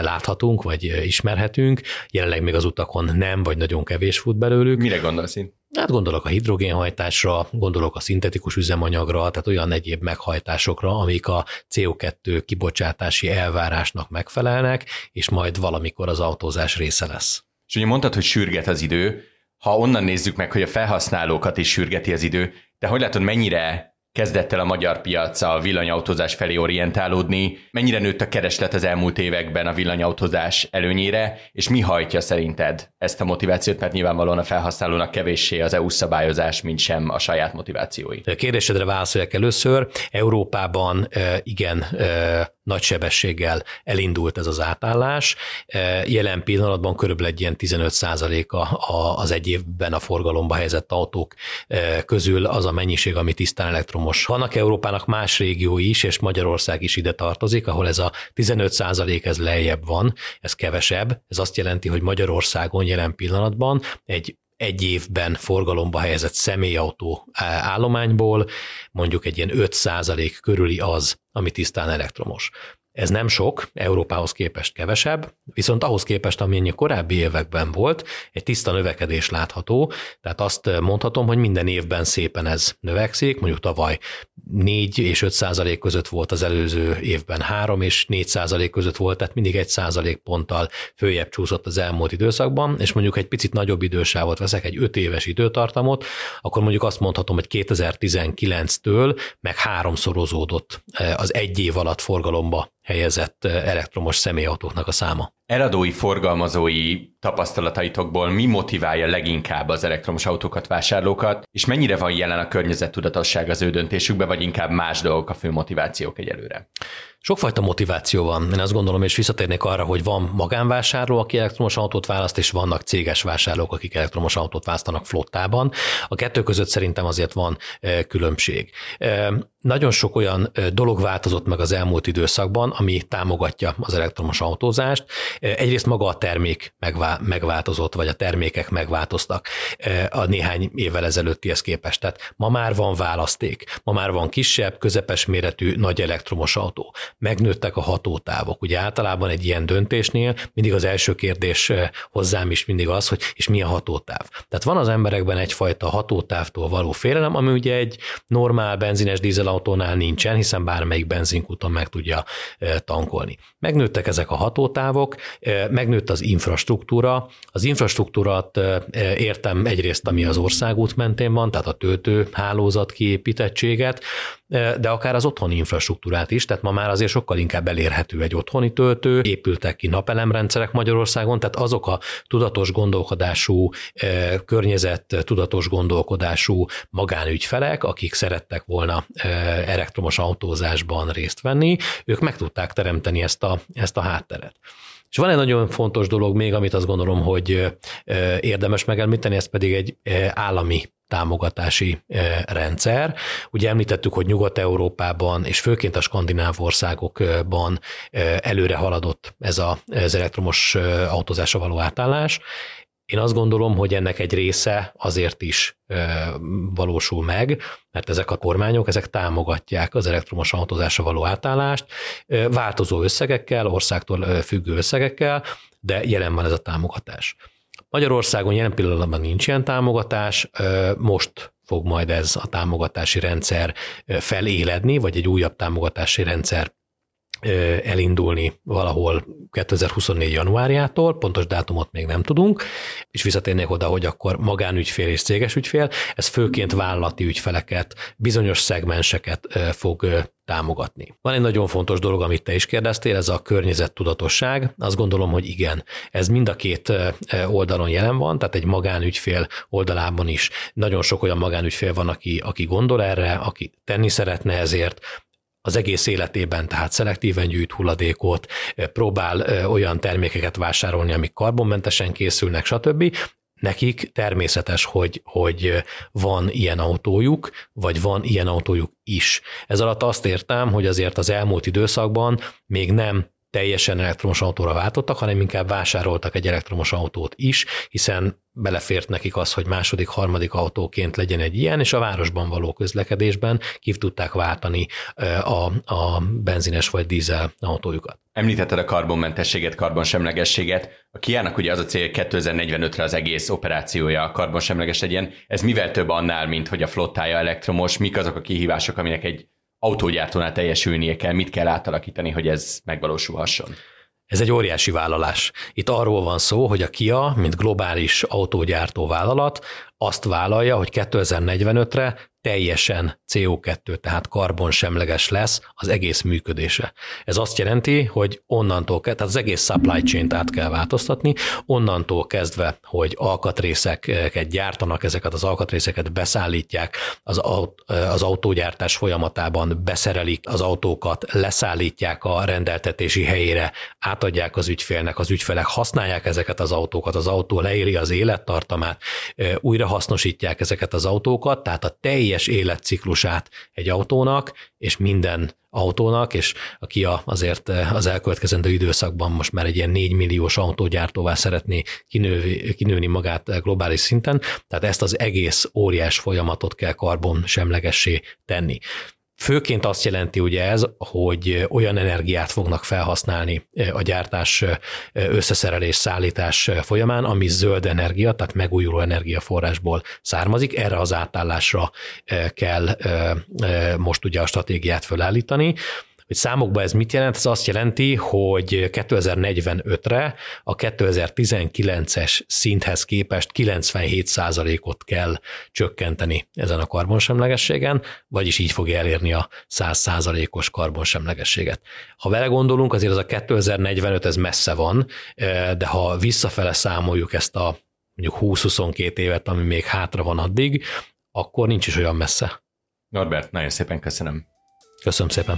láthatunk, vagy ismerhetünk. Jelenleg még az utakon nem, vagy nagyon kevés fut belőlük. Mire gondolsz én? Hát gondolok a hidrogénhajtásra, gondolok a szintetikus üzemanyagra, tehát olyan egyéb meghajtásokra, amik a CO2 kibocsátási elvárásnak megfelelnek, és majd valamikor az autózás része lesz. És ugye mondtad, hogy sürget az idő, ha onnan nézzük meg, hogy a felhasználókat is sürgeti az idő, de hogy látod, mennyire kezdett el a magyar piac a villanyautózás felé orientálódni, mennyire nőtt a kereslet az elmúlt években a villanyautózás előnyére, és mi hajtja szerinted ezt a motivációt, mert nyilvánvalóan a felhasználónak kevéssé az EU szabályozás, mint sem a saját motivációi. A kérdésedre válaszoljak először. Európában igen, nagy sebességgel elindult ez az átállás. Jelen pillanatban körülbelül egy ilyen 15%-a az egy évben a forgalomba helyezett autók közül az a mennyiség, ami tisztán elektromos. Vannak Európának más régiói is, és Magyarország is ide tartozik, ahol ez a 15% ez lejjebb van, ez kevesebb. Ez azt jelenti, hogy Magyarországon jelen pillanatban egy évben forgalomba helyezett személyautó állományból mondjuk egy ilyen 5% körüli az, ami tisztán elektromos. Ez nem sok, Európához képest kevesebb, viszont ahhoz képest, amennyi korábbi években volt, egy tiszta növekedés látható, tehát azt mondhatom, hogy minden évben szépen ez növekszik, mondjuk tavaly 4% és 5% között volt, az előző évben 3% és 4% között volt, tehát mindig 1 százalékponttal följebb csúszott az elmúlt időszakban, és mondjuk egy picit nagyobb idősávot veszek, egy 5 éves időtartamot, akkor mondjuk azt mondhatom, hogy 2019-től meg 3-szorozódott az egy év alatt forgalomba helyezett elektromos személyautóknak a száma. Eladói, forgalmazói tapasztalataitokból mi motiválja leginkább az elektromos autókat, vásárlókat, és mennyire van jelen a környezettudatosság az ő döntésükben, vagy inkább más dolgok a fő motivációk egyelőre? Sokfajta motiváció van, én azt gondolom, és visszatérnék arra, hogy van magánvásárló, aki elektromos autót választ, és vannak céges vásárlók, akik elektromos autót választanak flottában. A kettő között szerintem azért van különbség. Nagyon sok olyan dolog változott meg az elmúlt időszakban, ami támogatja az elektromos autózást. Egyrészt maga a termék megváltozott, vagy a termékek megváltoztak a néhány évvel ezelőttihez képest. Tehát ma már van választék, ma már van kisebb, közepes méretű, nagy elektromos autó. Megnőttek a hatótávok. Ugye általában egy ilyen döntésnél mindig az első kérdés hozzám is mindig az, hogy és mi a hatótáv. Tehát van az emberekben egyfajta hatótávtól való félelem, ami ugye egy normál benzines dízelautónál nincsen, hiszen bármelyik benzinkúton meg tudja tankolni. Megnőttek ezek a hatótávok, megnőtt az infrastruktúra. Az infrastruktúrát értem egyrészt, ami az országút mentén van, tehát a töltőhálózat kiépítettséget, de akár az otthoni infrastruktúrát is, tehát ma már azért sokkal inkább elérhető egy otthoni töltő, épültek ki napelemrendszerek Magyarországon, tehát azok a tudatos gondolkodású, környezet tudatos gondolkodású magánügyfelek, akik szerettek volna elektromos autózásban részt venni, ők meg tudták teremteni ezt a hátteret. És van egy nagyon fontos dolog még, amit azt gondolom, hogy érdemes megemlíteni, ez pedig egy állami támogatási rendszer. Ugye említettük, hogy Nyugat-Európában és főként a skandináv országokban előre haladott ez az elektromos autózásra való átállás. Én azt gondolom, hogy ennek egy része azért is valósul meg, mert ezek a kormányok, ezek támogatják az elektromos autózásra való átállást, változó összegekkel, országtól függő összegekkel, de jelen van ez a támogatás. Magyarországon jelen pillanatban nincs ilyen támogatás, most fog majd ez a támogatási rendszer feléledni, vagy egy újabb támogatási rendszer elindulni valahol 2024. januárjától, pontos dátumot még nem tudunk, és visszatérnék oda, hogy akkor magánügyfél és céges ügyfél, ez főként vállalati ügyfeleket, bizonyos szegmenseket fog támogatni. Van egy nagyon fontos dolog, amit te is kérdeztél, ez a környezettudatosság. Azt gondolom, hogy igen, ez mind a két oldalon jelen van, tehát egy magánügyfél oldalában is. Nagyon sok olyan magánügyfél van, aki gondol erre, aki tenni szeretne ezért, az egész életében, tehát szelektíven gyűjt hulladékot, próbál olyan termékeket vásárolni, amik karbonmentesen készülnek, stb. Nekik természetes, hogy van ilyen autójuk, vagy van ilyen autójuk is. Ez alatt azt értem, hogy azért az elmúlt időszakban még nem teljesen elektromos autóra váltottak, hanem inkább vásároltak egy elektromos autót is, hiszen belefért nekik az, hogy második, harmadik autóként legyen egy ilyen, és a városban való közlekedésben ki tudták váltani a benzines vagy dízel autójukat. Említetted a karbonmentességet, karbonsemlegességet. A Kia-nak ugye az a cél, 2045-re az egész operációja karbonsemleges legyen. Ez mivel több annál, mint hogy a flottája elektromos? Mik azok a kihívások, aminek egy autógyártónál teljesülnie kell? Mit kell átalakítani, hogy ez megvalósulhasson? Ez egy óriási vállalás. Itt arról van szó, hogy a Kia, mint globális autógyártó vállalat, azt vállalja, hogy 2045-re teljesen CO2, tehát karbonsemleges lesz az egész működése. Ez azt jelenti, hogy onnantól kezdve, tehát az egész supply chain-t át kell változtatni, onnantól kezdve, hogy alkatrészeket gyártanak, ezeket az alkatrészeket beszállítják, az autógyártás folyamatában beszerelik az autókat, leszállítják a rendeltetési helyére, átadják az ügyfélnek, az ügyfelek használják ezeket az autókat, az autó leéri az élettartamát, újra hasznosítják ezeket az autókat, tehát a teljes életciklusát egy autónak, és minden autónak, és a Kia azért az elkövetkezendő időszakban most már egy ilyen 4 milliós autógyártóvá szeretné kinőni magát globális szinten, tehát ezt az egész óriás folyamatot kell karbonsemlegessé tenni. Főként azt jelenti ugye ez, hogy olyan energiát fognak felhasználni a gyártás, összeszerelés, szállítás folyamán, ami zöld energia, tehát megújuló energiaforrásból származik. Erre az átállásra kell most ugye a stratégiát felállítani. Hogy számokban ez mit jelent? Ez azt jelenti, hogy 2045-re a 2019-es szinthez képest 97%-ot kell csökkenteni ezen a karbonsemlegességen, vagyis így fogja elérni a 100%-os karbonsemlegességet. Ha vele gondolunk, azért az a 2045, ez messze van, de ha visszafele számoljuk ezt a mondjuk 20-22 évet, ami még hátra van addig, akkor nincs is olyan messze. Norbert, nagyon szépen köszönöm. Köszönöm szépen.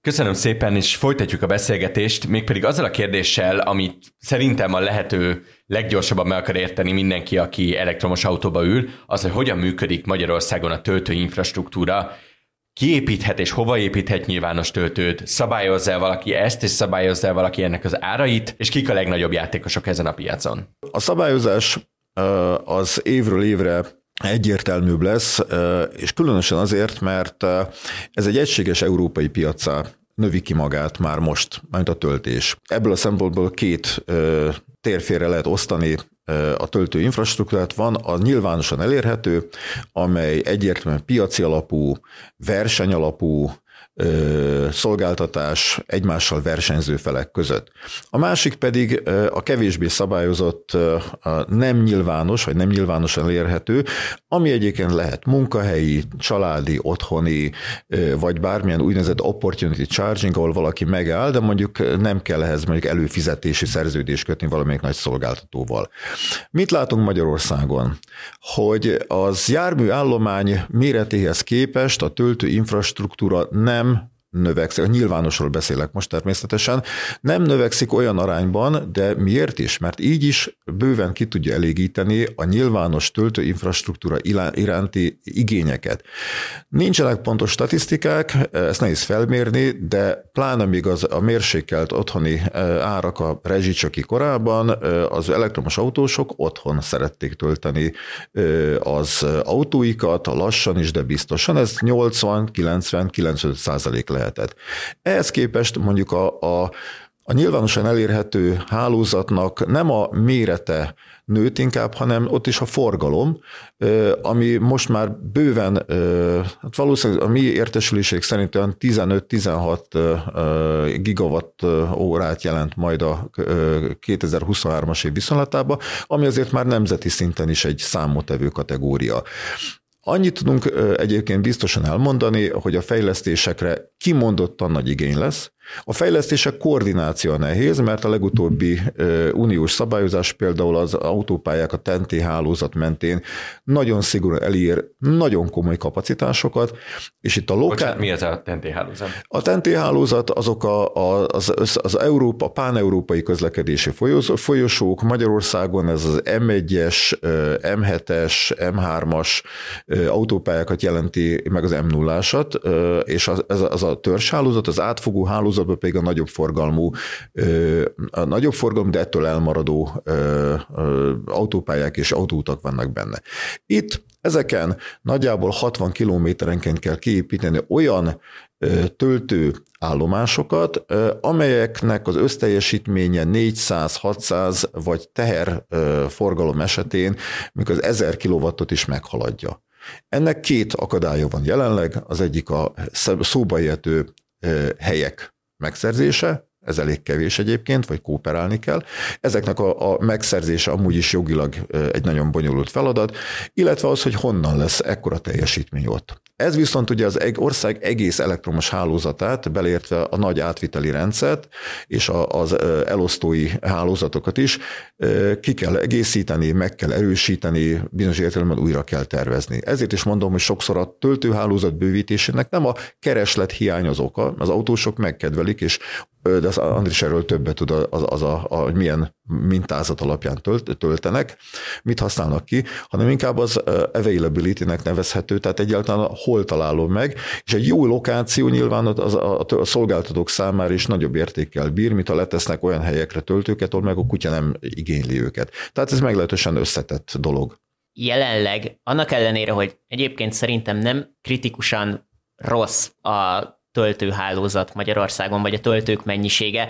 Köszönöm szépen, és folytatjuk a beszélgetést, mégpedig azzal a kérdéssel, amit szerintem a lehető leggyorsabban meg akar érteni mindenki, aki elektromos autóba ül, az, hogy hogyan működik Magyarországon a töltőinfrastruktúra, kiépíthet és hova építhet nyilvános töltőt, szabályozza valaki ezt, és szabályozza valaki ennek az árait, és kik a legnagyobb játékosok ezen a piacon? A szabályozás az évről évre egyértelműbb lesz, és különösen azért, mert ez egy egységes európai piacá növi ki magát már most, mint a töltés. Ebből a szempontból két térfélre lehet osztani a töltő infrastruktúrát. Van a nyilvánosan elérhető, amely egyértelműen piaci alapú, verseny alapú szolgáltatás egymással versenyző felek között. A másik pedig a kevésbé szabályozott, nem nyilvános, vagy nem nyilvánosan elérhető, ami egyébként lehet munkahelyi, családi, otthoni, vagy bármilyen úgynevezett opportunity charging, ahol valaki megáll, de mondjuk nem kell ehhez mondjuk előfizetési szerződést kötni valamelyik nagy szolgáltatóval. Mit látunk Magyarországon? Hogy az járműállomány méretéhez képest a töltő infrastruktúra nem növekszik, nyilvánosról beszélek most természetesen, nem növekszik olyan arányban, de miért is? Mert így is bőven ki tudja elégíteni a nyilvános töltőinfrastruktúra iránti igényeket. Nincsenek pontos statisztikák, ezt nehéz felmérni, de pláne még a mérsékelt otthoni árak a rezsicsöki korában az elektromos autósok otthon szerették tölteni az autóikat, lassan is, de biztosan, ez 80-90-95% lehet. Ehhez képest mondjuk a nyilvánosan elérhető hálózatnak nem a mérete nőtt inkább, hanem ott is a forgalom, ami most már bőven, hát valószínűleg a mi értesülések szerint olyan 15-16 gigawatt órát jelent majd a 2023-as év viszonylatában, ami azért már nemzeti szinten is egy számottevő kategória. Annyit tudunk egyébként biztosan elmondani, hogy a fejlesztésekre kimondottan nagy igény lesz, A fejlesztések koordináció nehéz, mert a legutóbbi uniós szabályozás például az autópályák a TEN-T hálózat mentén nagyon szigorúan elír nagyon komoly kapacitásokat, és itt a mi ez a TEN-T hálózat? A TEN-T hálózat azok az Európa, pán-európai közlekedési folyosók, Magyarországon ez az M1-es, M7-es, M3-as autópályákat jelenti, meg az M0-ásat, és az a törzshálózat, az átfogó hálózat, pedig a nagyobb forgalmú, de ettől elmaradó autópályák és autóutak vannak benne. Itt ezeken nagyjából 60 kilométerenként kell kiépíteni olyan töltőállomásokat, amelyeknek az összteljesítménye 400-600 vagy teherforgalom esetén, mikor az 1000 kilowattot is meghaladja. Ennek két akadálya van jelenleg, az egyik a szóba ijedő helyek megszerzése, ez elég kevés egyébként, vagy kooperálni kell. Ezeknek a megszerzése amúgy is jogilag egy nagyon bonyolult feladat, illetve az, hogy honnan lesz ekkora teljesítmény ott. Ez viszont ugye az ország egész elektromos hálózatát, beleértve a nagy átviteli rendszert és az elosztói hálózatokat is ki kell egészíteni, meg kell erősíteni, bizonyos értelemben újra kell tervezni. Ezért is mondom, hogy sokszor a töltőhálózat bővítésének nem a kereslet hiány az oka, az autósok megkedvelik, és de az Andris erről többet tud, hogy milyen mintázat alapján töltenek, mit használnak ki, hanem inkább az availability-nek nevezhető, tehát egyáltalán hol találom meg, és egy jó lokáció nyilván a szolgáltatók számára is nagyobb értékkel bír, mint ha letesznek olyan helyekre töltőket, ahol meg a kutya nem igényli őket. Tehát ez meglehetősen összetett dolog. Jelenleg, annak ellenére, hogy egyébként szerintem nem kritikusan rossz a töltőhálózat Magyarországon, vagy a töltők mennyisége,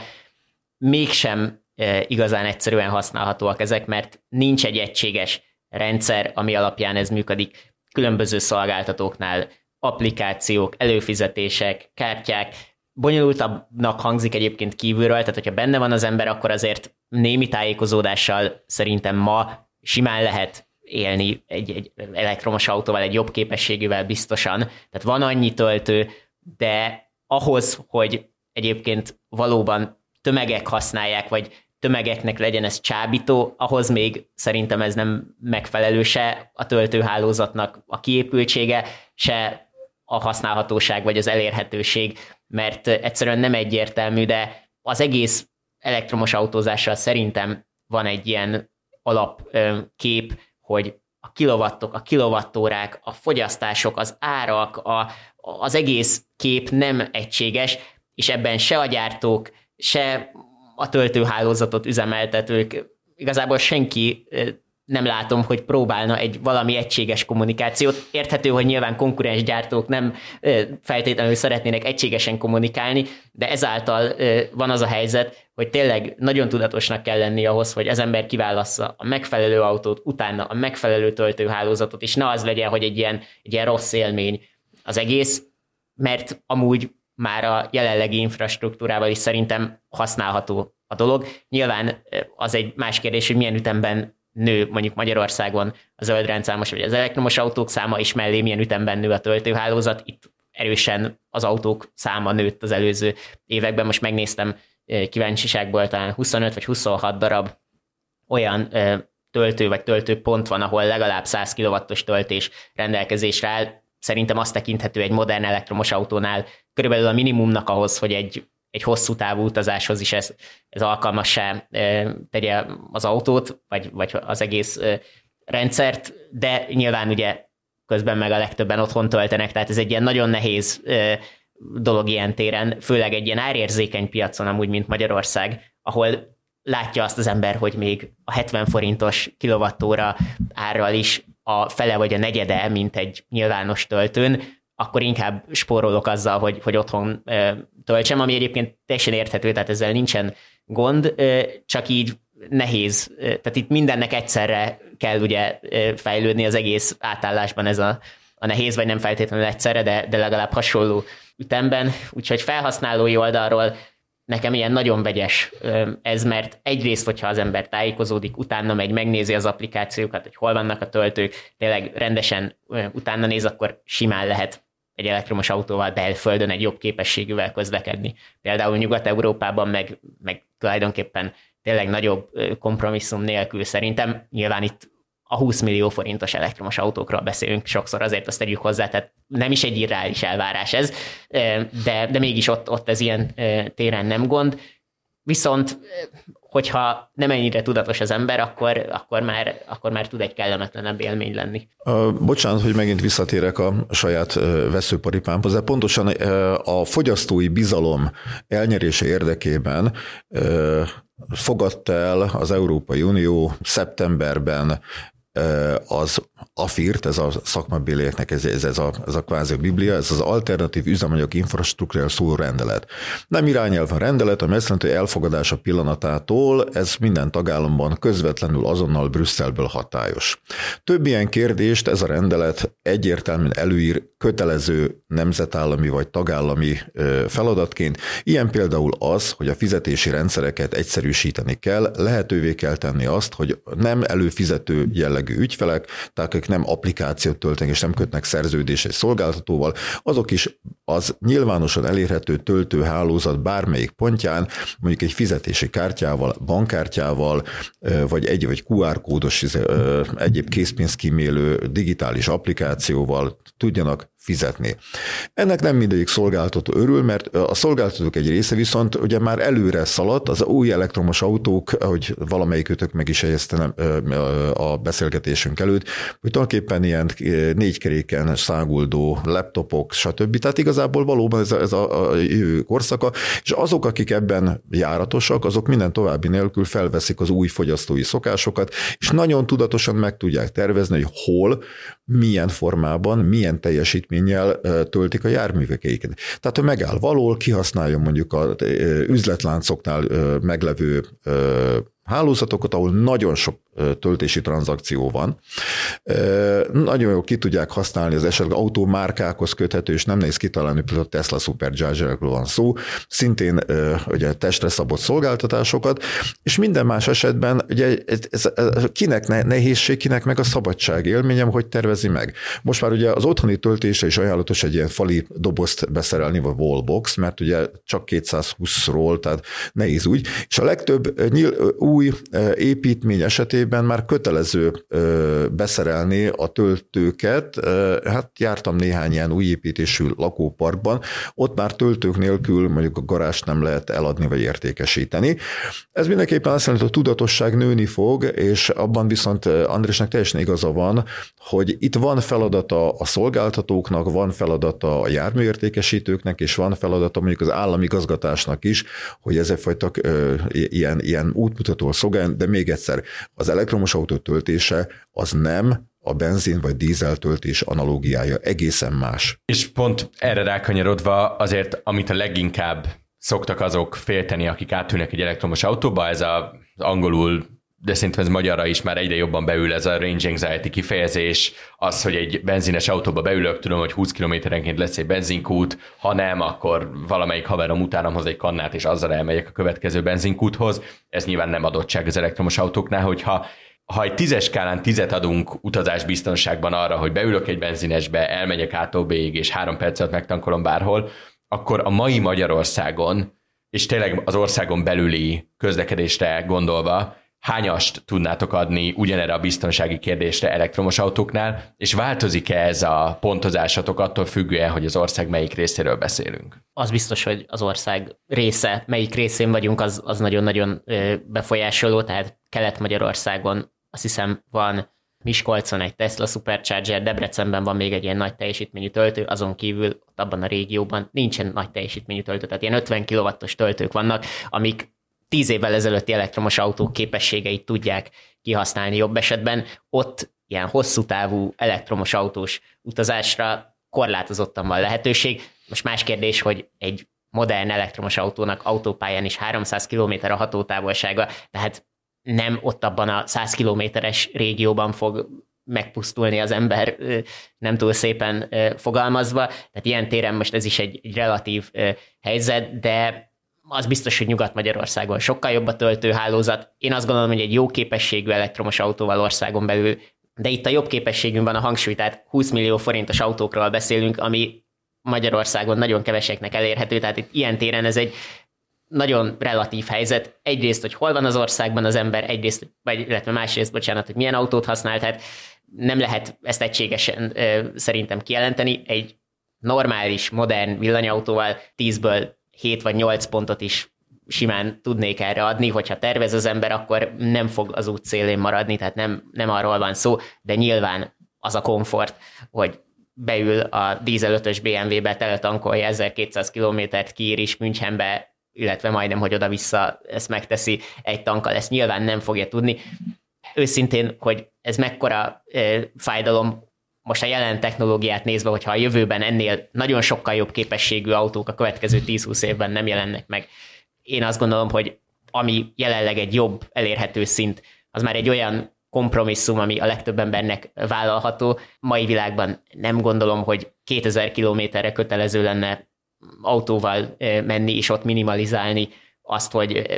mégsem igazán egyszerűen használhatóak ezek, mert nincs egy egységes rendszer, ami alapján ez működik. Különböző szolgáltatóknál applikációk, előfizetések, kártyák, bonyolultabbnak hangzik egyébként kívülről, tehát hogyha benne van az ember, akkor azért némi tájékozódással szerintem ma simán lehet élni egy elektromos autóval, egy jobb képességűvel biztosan. Tehát van annyi töltő, de ahhoz, hogy egyébként valóban tömegek használják, vagy tömegeknek legyen ez csábító, ahhoz még szerintem ez nem megfelelő se a töltőhálózatnak a kiépültsége, se a használhatóság, vagy az elérhetőség, mert egyszerűen nem egyértelmű, de az egész elektromos autózással szerintem van egy ilyen alapkép, hogy a kilovattok, a kilovattórák, a fogyasztások, az árak, az egész kép nem egységes, és ebben se a gyártók, se a töltőhálózatot üzemeltetők, igazából senki nem látom, hogy próbálna egy valami egységes kommunikációt. Érthető, hogy nyilván konkurens gyártók nem feltétlenül szeretnének egységesen kommunikálni, de ezáltal van az a helyzet, hogy tényleg nagyon tudatosnak kell lenni ahhoz, hogy az ember kiválassza a megfelelő autót, utána a megfelelő töltőhálózatot, és ne az legyen, hogy egy ilyen rossz élmény az egész, mert amúgy már a jelenlegi infrastruktúrával is szerintem használható a dolog. Nyilván az egy más kérdés, hogy milyen ütemben nő mondjuk Magyarországon a zöldrendszámos vagy az elektromos autók száma, és mellé milyen ütemben nő a töltőhálózat. Itt erősen az autók száma nőtt az előző években. Most megnéztem kíváncsiságból, talán 25 vagy 26 darab olyan töltő vagy töltőpont van, ahol legalább 100 kW-os töltés rendelkezésre áll. Szerintem azt tekinthető egy modern elektromos autónál körülbelül a minimumnak ahhoz, hogy egy hosszú távú utazáshoz is ez alkalmassá tegye az autót, vagy az egész rendszert, de nyilván ugye közben meg a legtöbben otthon töltenek, tehát ez egy ilyen nagyon nehéz dolog ilyen téren, főleg egy ilyen árérzékeny piacon amúgy, mint Magyarország, ahol látja azt az ember, hogy még a 70 forintos kilovattóra árral is a fele vagy a negyede, mint egy nyilvános töltőn, akkor inkább spórolok azzal, hogy otthon töltsem, ami egyébként teljesen érthető, tehát ezzel nincsen gond, csak így nehéz. Tehát itt mindennek egyszerre kell ugye fejlődni az egész átállásban, ez a nehéz, vagy nem feltétlenül egyszerre, de legalább hasonló ütemben. Úgyhogy felhasználói oldalról nekem ilyen nagyon vegyes ez, mert egyrészt, hogyha az ember tájékozódik, utána megy, megnézi az applikációkat, hogy hol vannak a töltők, tényleg rendesen utána néz, akkor simán lehet egy elektromos autóval belföldön egy jobb képességűvel közlekedni. Például Nyugat-Európában meg tulajdonképpen tényleg nagyobb kompromisszum nélkül szerintem. Nyilván itt a 20 millió forintos elektromos autókról beszélünk sokszor, azért azt tegyük hozzá, tehát nem is egy irreális elvárás ez, de mégis ott ez ilyen téren nem gond. Viszont, hogyha nem ennyire tudatos az ember, akkor már tud egy kellemetlenebb élmény lenni. Bocsánat, hogy megint visszatérek a saját veszőparipámhoz, de pontosan a fogyasztói bizalom elnyerése érdekében fogadta el az Európai Unió szeptemberben az Afirt, ez a szakmabélieknek, ez a kvázi biblia, ez az alternatív üzemanyag infrastruktúrára szóló rendelet. Nem irányelv a rendelet, ami azt jelenti, hogy elfogadása pillanatától ez minden tagállamban közvetlenül azonnal Brüsszelből hatályos. Több ilyen kérdést ez a rendelet egyértelműen előír kötelező nemzetállami vagy tagállami feladatként. Ilyen például az, hogy a fizetési rendszereket egyszerűsíteni kell, lehetővé kell tenni azt, hogy nem előfizető jellegű ügyfelek, tehát ők nem applikációt töltenek és nem kötnek szerződést egy szolgáltatóval, azok is az nyilvánosan elérhető töltőhálózat bármelyik pontján, mondjuk egy fizetési kártyával, bankkártyával, vagy egy QR-kódos, egyéb készpénzkímélő digitális applikációval tudjanak fizetni. Ennek nem mindegyik szolgáltató örül, mert a szolgáltatók egy része viszont ugye már előre szaladt, az új elektromos autók, hogy valamelyikőtök meg is helyezte a beszélgetésünk előtt, hogy tulajdonképpen ilyen négykeréken száguldó laptopok, stb. Tehát igazából valóban ez a jövő korszaka, és azok, akik ebben járatosak, azok minden további nélkül felveszik az új fogyasztói szokásokat, és nagyon tudatosan meg tudják tervezni, hogy hol, milyen formában, milyen teljesítménnyel töltik a járművekeiket. Tehát, hogy megáll valahol, kihasználjon mondjuk az üzletláncoknál meglevő hálózatokat, ahol nagyon sok töltési tranzakció van. Nagyon jól ki tudják használni az esetleg autómárkákhoz köthető, és nem nehéz kitalálni, például Tesla Superchargerekről van szó, szintén ugye testre szabott szolgáltatásokat, és minden más esetben ugye ez kinek nehézség, kinek meg a szabadság élményem, hogy tervezi meg. Most már ugye az otthoni töltésre is ajánlatos egy ilyen fali dobozt beszerelni, vagy wallbox, mert ugye csak 220-ról, tehát nehéz úgy, és a legtöbb új építmény esetében már kötelező beszerelni a töltőket. Hát jártam néhány ilyen új építésű lakóparkban, ott már töltők nélkül mondjuk a garást nem lehet eladni vagy értékesíteni. Ez mindenképpen azt jelenti, hogy a tudatosság nőni fog, és abban viszont Andrásnak teljesen igaza van, hogy itt van feladata a szolgáltatóknak, van feladata a járműértékesítőknek, és van feladata mondjuk az államigazgatásnak is, hogy ez egyfajta ilyen útmutató szolgáljon, de még egyszer, az elektromos autó töltése az nem a benzin vagy dízel töltés analógiája, egészen más. És pont erre rákanyarodva azért, amit a leginkább szoktak azok félteni, akik átülnek egy elektromos autóba, ez az angolul, de szerintem ez magyarra is már egyre jobban beül ez a range anxiety kifejezés, az, hogy egy benzines autóba beülök, tudom, hogy 20 kilométerenként lesz egy benzinkút, ha nem, akkor valamelyik haverom utánam hoz egy kannát, és azzal elmegyek a következő benzinkúthoz. Ez nyilván nem adottság az elektromos autóknál, hogyha egy 10-es skálán 10-et adunk utazásbiztonságban arra, hogy beülök egy benzinesbe, elmegyek A-B-ig, és 3 perc alatt megtankolom bárhol, akkor a mai Magyarországon, és tényleg az országon belüli közlekedésre gondolva, hányast tudnátok adni ugyanerre a biztonsági kérdésre elektromos autóknál, és változik-e ez a pontozásatok attól függően, hogy az ország melyik részéről beszélünk? Az biztos, hogy az ország része, melyik részén vagyunk, az nagyon-nagyon befolyásoló, tehát Kelet-Magyarországon azt hiszem van Miskolcon egy Tesla Supercharger, Debrecenben van még egy ilyen nagy teljesítményű töltő, azon kívül abban a régióban nincsen nagy teljesítményű töltő, tehát ilyen 50 kW-os töltők vannak, amik 10 évvel ezelőtti elektromos autók képességeit tudják kihasználni jobb esetben, ott ilyen hosszú távú elektromos autós utazásra korlátozottan van lehetőség. Most más kérdés, hogy egy modern elektromos autónak autópályán is 300 km a hatótávolsága, tehát nem ott abban a 100 kilométeres régióban fog megpusztulni az ember, nem túl szépen fogalmazva, tehát ilyen téren most ez is egy relatív helyzet, de az biztos, hogy Nyugat-Magyarországon sokkal jobb a töltőhálózat. Én azt gondolom, hogy egy jó képességű elektromos autóval országon belül, de itt a jobb képességünk van a hangsúly, tehát 20 millió forintos autókról beszélünk, ami Magyarországon nagyon keveseknek elérhető, tehát itt ilyen téren ez egy nagyon relatív helyzet. Egyrészt, hogy hol van az országban az ember, egyrészt, vagy illetve másrészt, bocsánat, hogy milyen autót használ, tehát nem lehet ezt egységesen szerintem kijelenteni. Egy normális, modern villanyautóval 10-ből 7 vagy 8 pontot is simán tudnék erre adni, hogyha tervez az ember, akkor nem fog az út szélén maradni, tehát nem arról van szó, de nyilván az a komfort, hogy beül a dízel 5-ös BMW-be, teletankolja 1200 kilométert, kiír is Münchenbe, illetve majdnem, hogy oda-vissza ezt megteszi egy tankkal, ezt nyilván nem fogja tudni. Őszintén, hogy ez mekkora fájdalom, most a jelen technológiát nézve, hogyha a jövőben ennél nagyon sokkal jobb képességű autók a következő 10-20 évben nem jelennek meg. Én azt gondolom, hogy ami jelenleg egy jobb elérhető szint, az már egy olyan kompromisszum, ami a legtöbb embernek vállalható. Mai világban nem gondolom, hogy 2000 kilométerre kötelező lenne autóval menni, és ott minimalizálni azt, hogy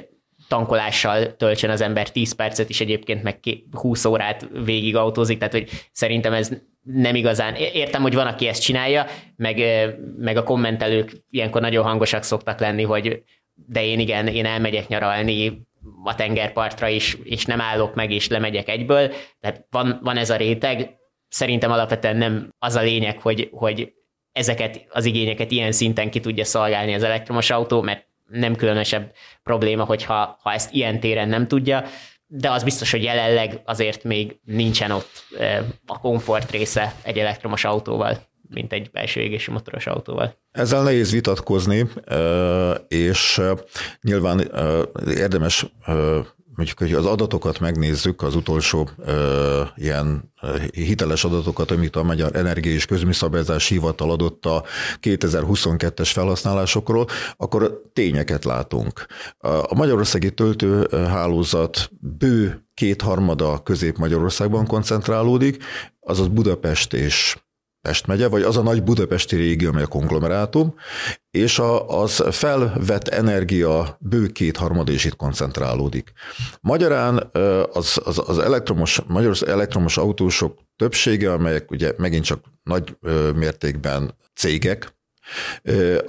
tankolással töltsön az ember 10 percet is, egyébként meg 20 órát végig autózik, tehát hogy szerintem ez nem igazán. Értem, hogy van, aki ezt csinálja, meg a kommentelők ilyenkor nagyon hangosak szoktak lenni, hogy de én elmegyek nyaralni a tengerpartra is, és nem állok meg, és lemegyek egyből. Tehát van ez a réteg. Szerintem alapvetően nem az a lényeg, hogy ezeket az igényeket ilyen szinten ki tudja szolgálni az elektromos autó, mert nem különösebb probléma, hogyha ezt ilyen téren nem tudja, de az biztos, hogy jelenleg azért még nincsen ott a komfort része egy elektromos autóval, mint egy belső égésű motoros autóval. Ezzel nehéz vitatkozni, és nyilván érdemes, mondjuk, hogy az adatokat megnézzük, az utolsó ilyen hiteles adatokat, amit a Magyar Energia és Közműszabályozási Hivatal adott a 2022-es felhasználásokról, akkor tényeket látunk. A magyarországi töltőhálózat bő 2/3 Közép-Magyarországban koncentrálódik, azaz Budapest és Pest megye, vagy az a nagy budapesti régió, amely a konglomerátum, és az felvett energia bő 2/3 is itt koncentrálódik. Magyarán az elektromos autósok többsége, amelyek ugye megint csak nagy mértékben cégek,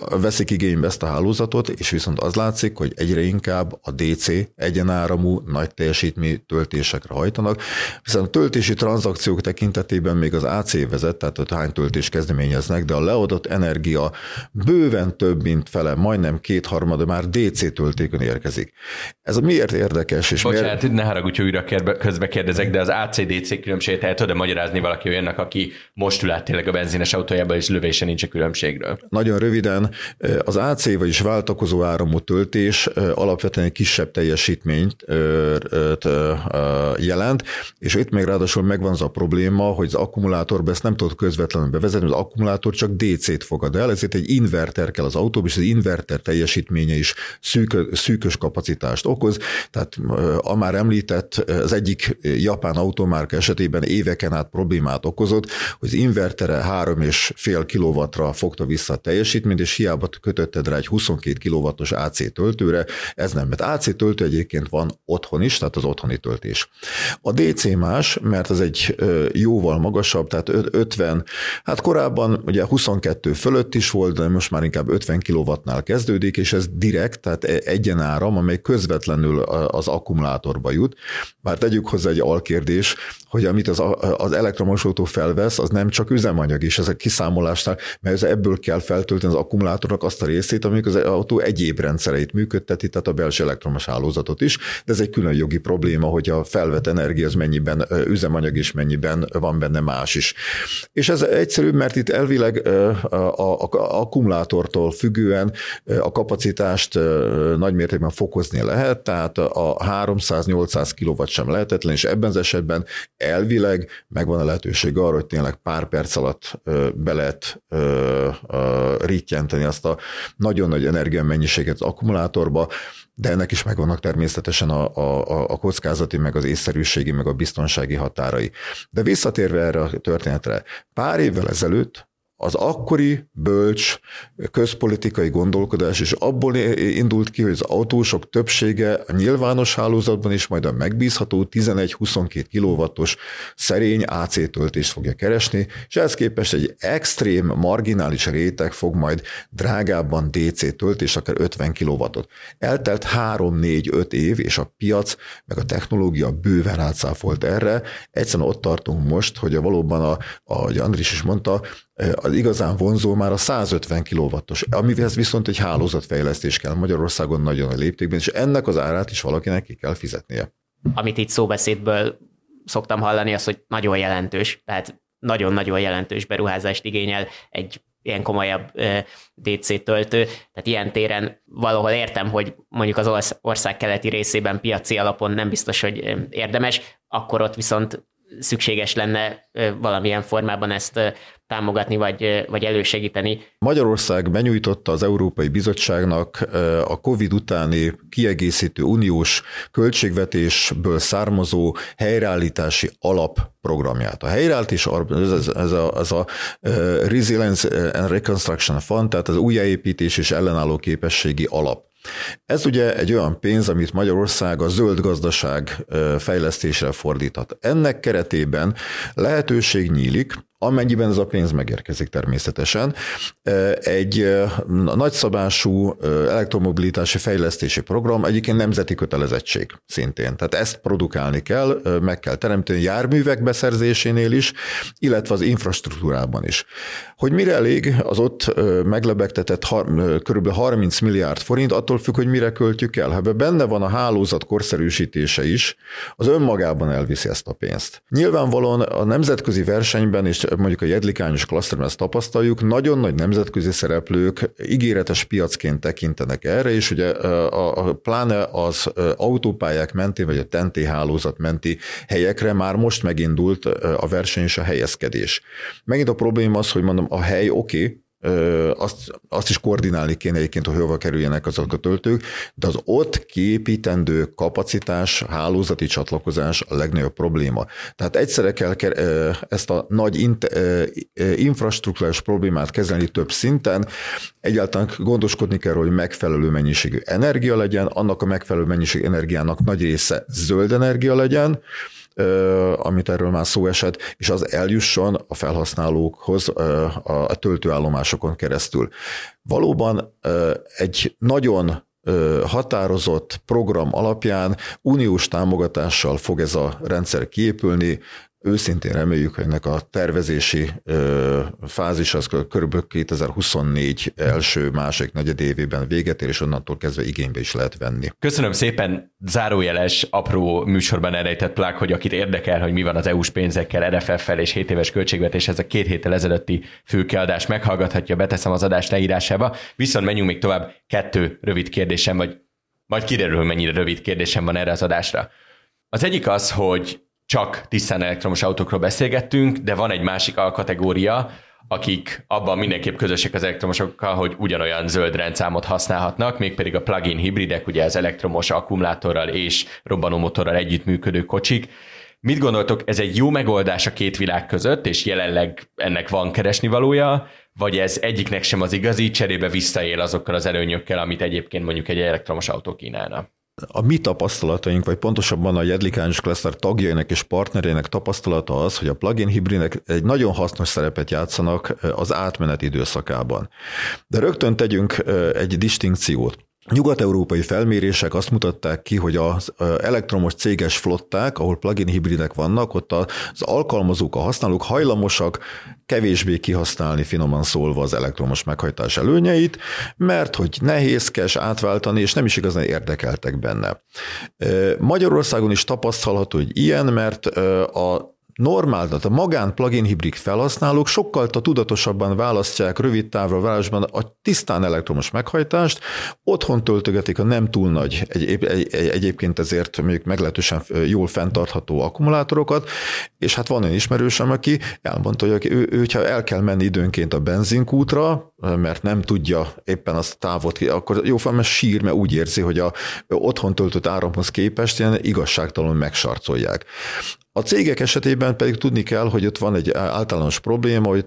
veszik igénybe ezt a hálózatot, és viszont az látszik, hogy egyre inkább a DC egyenáramú nagy teljesítmény töltésekre hajtanak, hiszen a töltési tranzakciók tekintetében még az AC vezet, tehát hogy hány töltés kezdeményeznek, de a leadott energia bőven több, mint fele, majdnem 2/3 már DC töltékön érkezik. Ez miért érdekes? És bocsánat, ne haragudj, hogy újra közbe kérdezek, de az AC-DC különbséget el tud-e magyarázni valaki olyannak, aki most ül át tényleg a benzines autójába, és lövése nincs a különbségről? Nagyon röviden, az AC, vagyis váltakozó áramú töltés alapvetően egy kisebb teljesítményt jelent, és itt még ráadásul megvan az a probléma, hogy az akkumulátorba ezt nem tudod közvetlenül bevezetni, az akkumulátor csak DC-t fogad el, ezért egy inverter kell az autóban, és az inverter teljesítménye is szűkös kapacitást okoz, tehát a már említett, az egyik japán automárka esetében éveken át problémát okozott, hogy az invertere 3,5 kilowattra fogta vissza a teljesítményt, és hiába kötötted rá egy 22 kW-os AC töltőre, ez nem, mert AC töltő egyébként van otthon is, tehát az otthoni töltés. A DC más, mert az egy jóval magasabb, tehát 50, hát korábban ugye 22 fölött is volt, de most már inkább 50 kW-nál kezdődik, és ez direkt, tehát egyenáram, amely közvetlenül az akkumulátorba jut. Bár tegyük hozzá egy alkérdés, hogy amit az elektromos autó felvesz, az nem csak üzemanyag is, ezek kiszámolásnál, mert ez ebből kell feltölteni az akkumulátornak azt a részét, amikor az autó egyéb rendszereit működteti, tehát a belső elektromos hálózatot is, de ez egy külön jogi probléma, hogy a felvett energia az mennyiben üzemanyag és mennyiben van benne más is. És ez egyszerűbb, mert itt elvileg a akkumulátortól függően a kapacitást nagymértékben fokozni lehet, tehát a 300-800 kW sem lehetetlen, és ebben az esetben elvileg megvan a lehetőség arra, hogy tényleg pár perc alatt be lehet rittyenteni azt a nagyon nagy energiamennyiséget az akkumulátorba, de ennek is megvannak természetesen a kockázati, meg az észszerűségi, meg a biztonsági határai. De visszatérve erre a történetre, pár évvel ezelőtt Az akkori bölcs közpolitikai gondolkodás is abból indult ki, hogy az autósok többsége a nyilvános hálózatban is majd a megbízható 11-22 kW-os szerény AC töltést fogja keresni, és ehhez képest egy extrém marginális réteg fog majd drágábban DC töltés, akár 50 kW-ot. Eltelt 3-4-5 év, és a piac meg a technológia bőven rácáfolt erre. Egyszerűen ott tartunk most, hogy valóban, ahogy Andris is mondta, az igazán vonzó már a 150 kW-os, amihez viszont egy hálózatfejlesztés kell Magyarországon nagyon nagy léptékben, és ennek az árát is valakinek ki kell fizetnie. Amit itt szóbeszédből szoktam hallani, az, hogy nagyon jelentős, tehát nagyon-nagyon jelentős beruházást igényel egy ilyen komolyabb DC töltő, tehát ilyen téren valahol értem, hogy mondjuk az ország keleti részében piaci alapon nem biztos, hogy érdemes, akkor ott viszont szükséges lenne valamilyen formában ezt támogatni, vagy elősegíteni. Magyarország benyújtotta az Európai Bizottságnak a COVID utáni kiegészítő uniós költségvetésből származó helyreállítási alapprogramját. A helyreállítási ez a Resilience and Reconstruction Fund, tehát az újjáépítés és ellenálló képességi alap. Ez ugye egy olyan pénz, amit Magyarország a zöld gazdaság fejlesztésre fordíthat. Ennek keretében lehetőség nyílik, amennyiben ez a pénz megérkezik természetesen, egy nagyszabású elektromobilitási fejlesztési program, egyébként nemzeti kötelezettség szintén. Tehát ezt produkálni kell, meg kell teremteni járművek beszerzésénél is, illetve az infrastruktúrában is. Hogy mire elég az ott meglebegtetett kb. 30 milliárd forint, attól függ, hogy mire költjük el. Ha benne van a hálózat korszerűsítése is, az önmagában elviszi ezt a pénzt. Nyilvánvalóan a nemzetközi versenyben és mondjuk a Jedlik Ányos Klaszterben ezt tapasztaljuk, nagyon nagy nemzetközi szereplők ígéretes piacként tekintenek erre, és ugye pláne az autópályák menti, vagy a TEN-T hálózat menti helyekre már most megindult a verseny és a helyezkedés. Megint a probléma az, hogy mondom, a hely oké, azt is koordinálni kéne egyébként, hogy hova kerüljenek azok a töltők, de az ott kiépítendő kapacitás, hálózati csatlakozás a legnagyobb probléma. Tehát egyszerre kell ezt a nagy infrastruktúrás problémát kezelni több szinten, egyáltalán gondoskodni kell, hogy megfelelő mennyiségű energia legyen, annak a megfelelő mennyiségű energiának nagy része zöld energia legyen, amit erről már szó esett, és az eljusson a felhasználókhoz a töltőállomásokon keresztül. Valóban egy nagyon határozott program alapján uniós támogatással fog ez a rendszer kiépülni. Őszintén reméljük, hogy ennek a tervezési fázis az kb. 2024 első-második negyedévében véget ér, és onnantól kezdve igénybe is lehet venni. Köszönöm szépen, zárójeles, apró műsorban elrejtett plák, hogy akit érdekel, hogy mi van az EU-s pénzekkel, RFF-fel és 7 éves költségvetés, ez a 2 héttel ezelőtti Fülke adás meghallgathatja, beteszem az adás leírásába, viszont menjünk még tovább, 2 rövid kérdésem, vagy majd kiderül, hogy mennyire rövid kérdésem van erre az adásra. Az egyik az, hogy csak tisztán elektromos autókról beszélgettünk, de van egy másik alkategória, akik abban mindenképp közösek az elektromosokkal, hogy ugyanolyan zöld rendszámot használhatnak, mégpedig a plug-in hibridek, ugye az elektromos akkumulátorral és robbanómotorral együttműködő kocsik. Mit gondoltok, ez egy jó megoldás a két világ között, és jelenleg ennek van keresnivalója, vagy ez egyiknek sem az igazi, cserébe visszaél azokkal az előnyökkel, amit egyébként mondjuk egy elektromos autó kínálna? A mi tapasztalataink, vagy pontosabban a Jedlik Ányos Klaszter tagjainak és partnereinek tapasztalata az, hogy a plug-in hibridek egy nagyon hasznos szerepet játszanak az átmenet időszakában. De rögtön tegyünk egy distinkciót. Nyugat-európai felmérések azt mutatták ki, hogy az elektromos céges flották, ahol plug-in hibridek vannak, ott az alkalmazók, a használók hajlamosak kevésbé kihasználni, finoman szólva, az elektromos meghajtás előnyeit, mert hogy nehézkes átváltani, és nem is igazán érdekeltek benne. Magyarországon is tapasztalható, hogy ilyen, mert a normál, tehát a magán plug-in hibrid felhasználók sokkal tudatosabban választják rövid távra városban a tisztán elektromos meghajtást, otthon töltögetik a nem túl nagy, egyébként ezért még meglehetősen jól fenntartható akkumulátorokat, és hát van olyan ismerősöm, aki elmondta, hogy ha el kell menni időnként a benzinkútra, mert nem tudja éppen azt távot, akkor jóformán sír, mert úgy érzi, hogy otthon töltött áramhoz képest ilyen igazságtalanul megsarcolják. A cégek esetében pedig tudni kell, hogy ott van egy általános probléma, hogy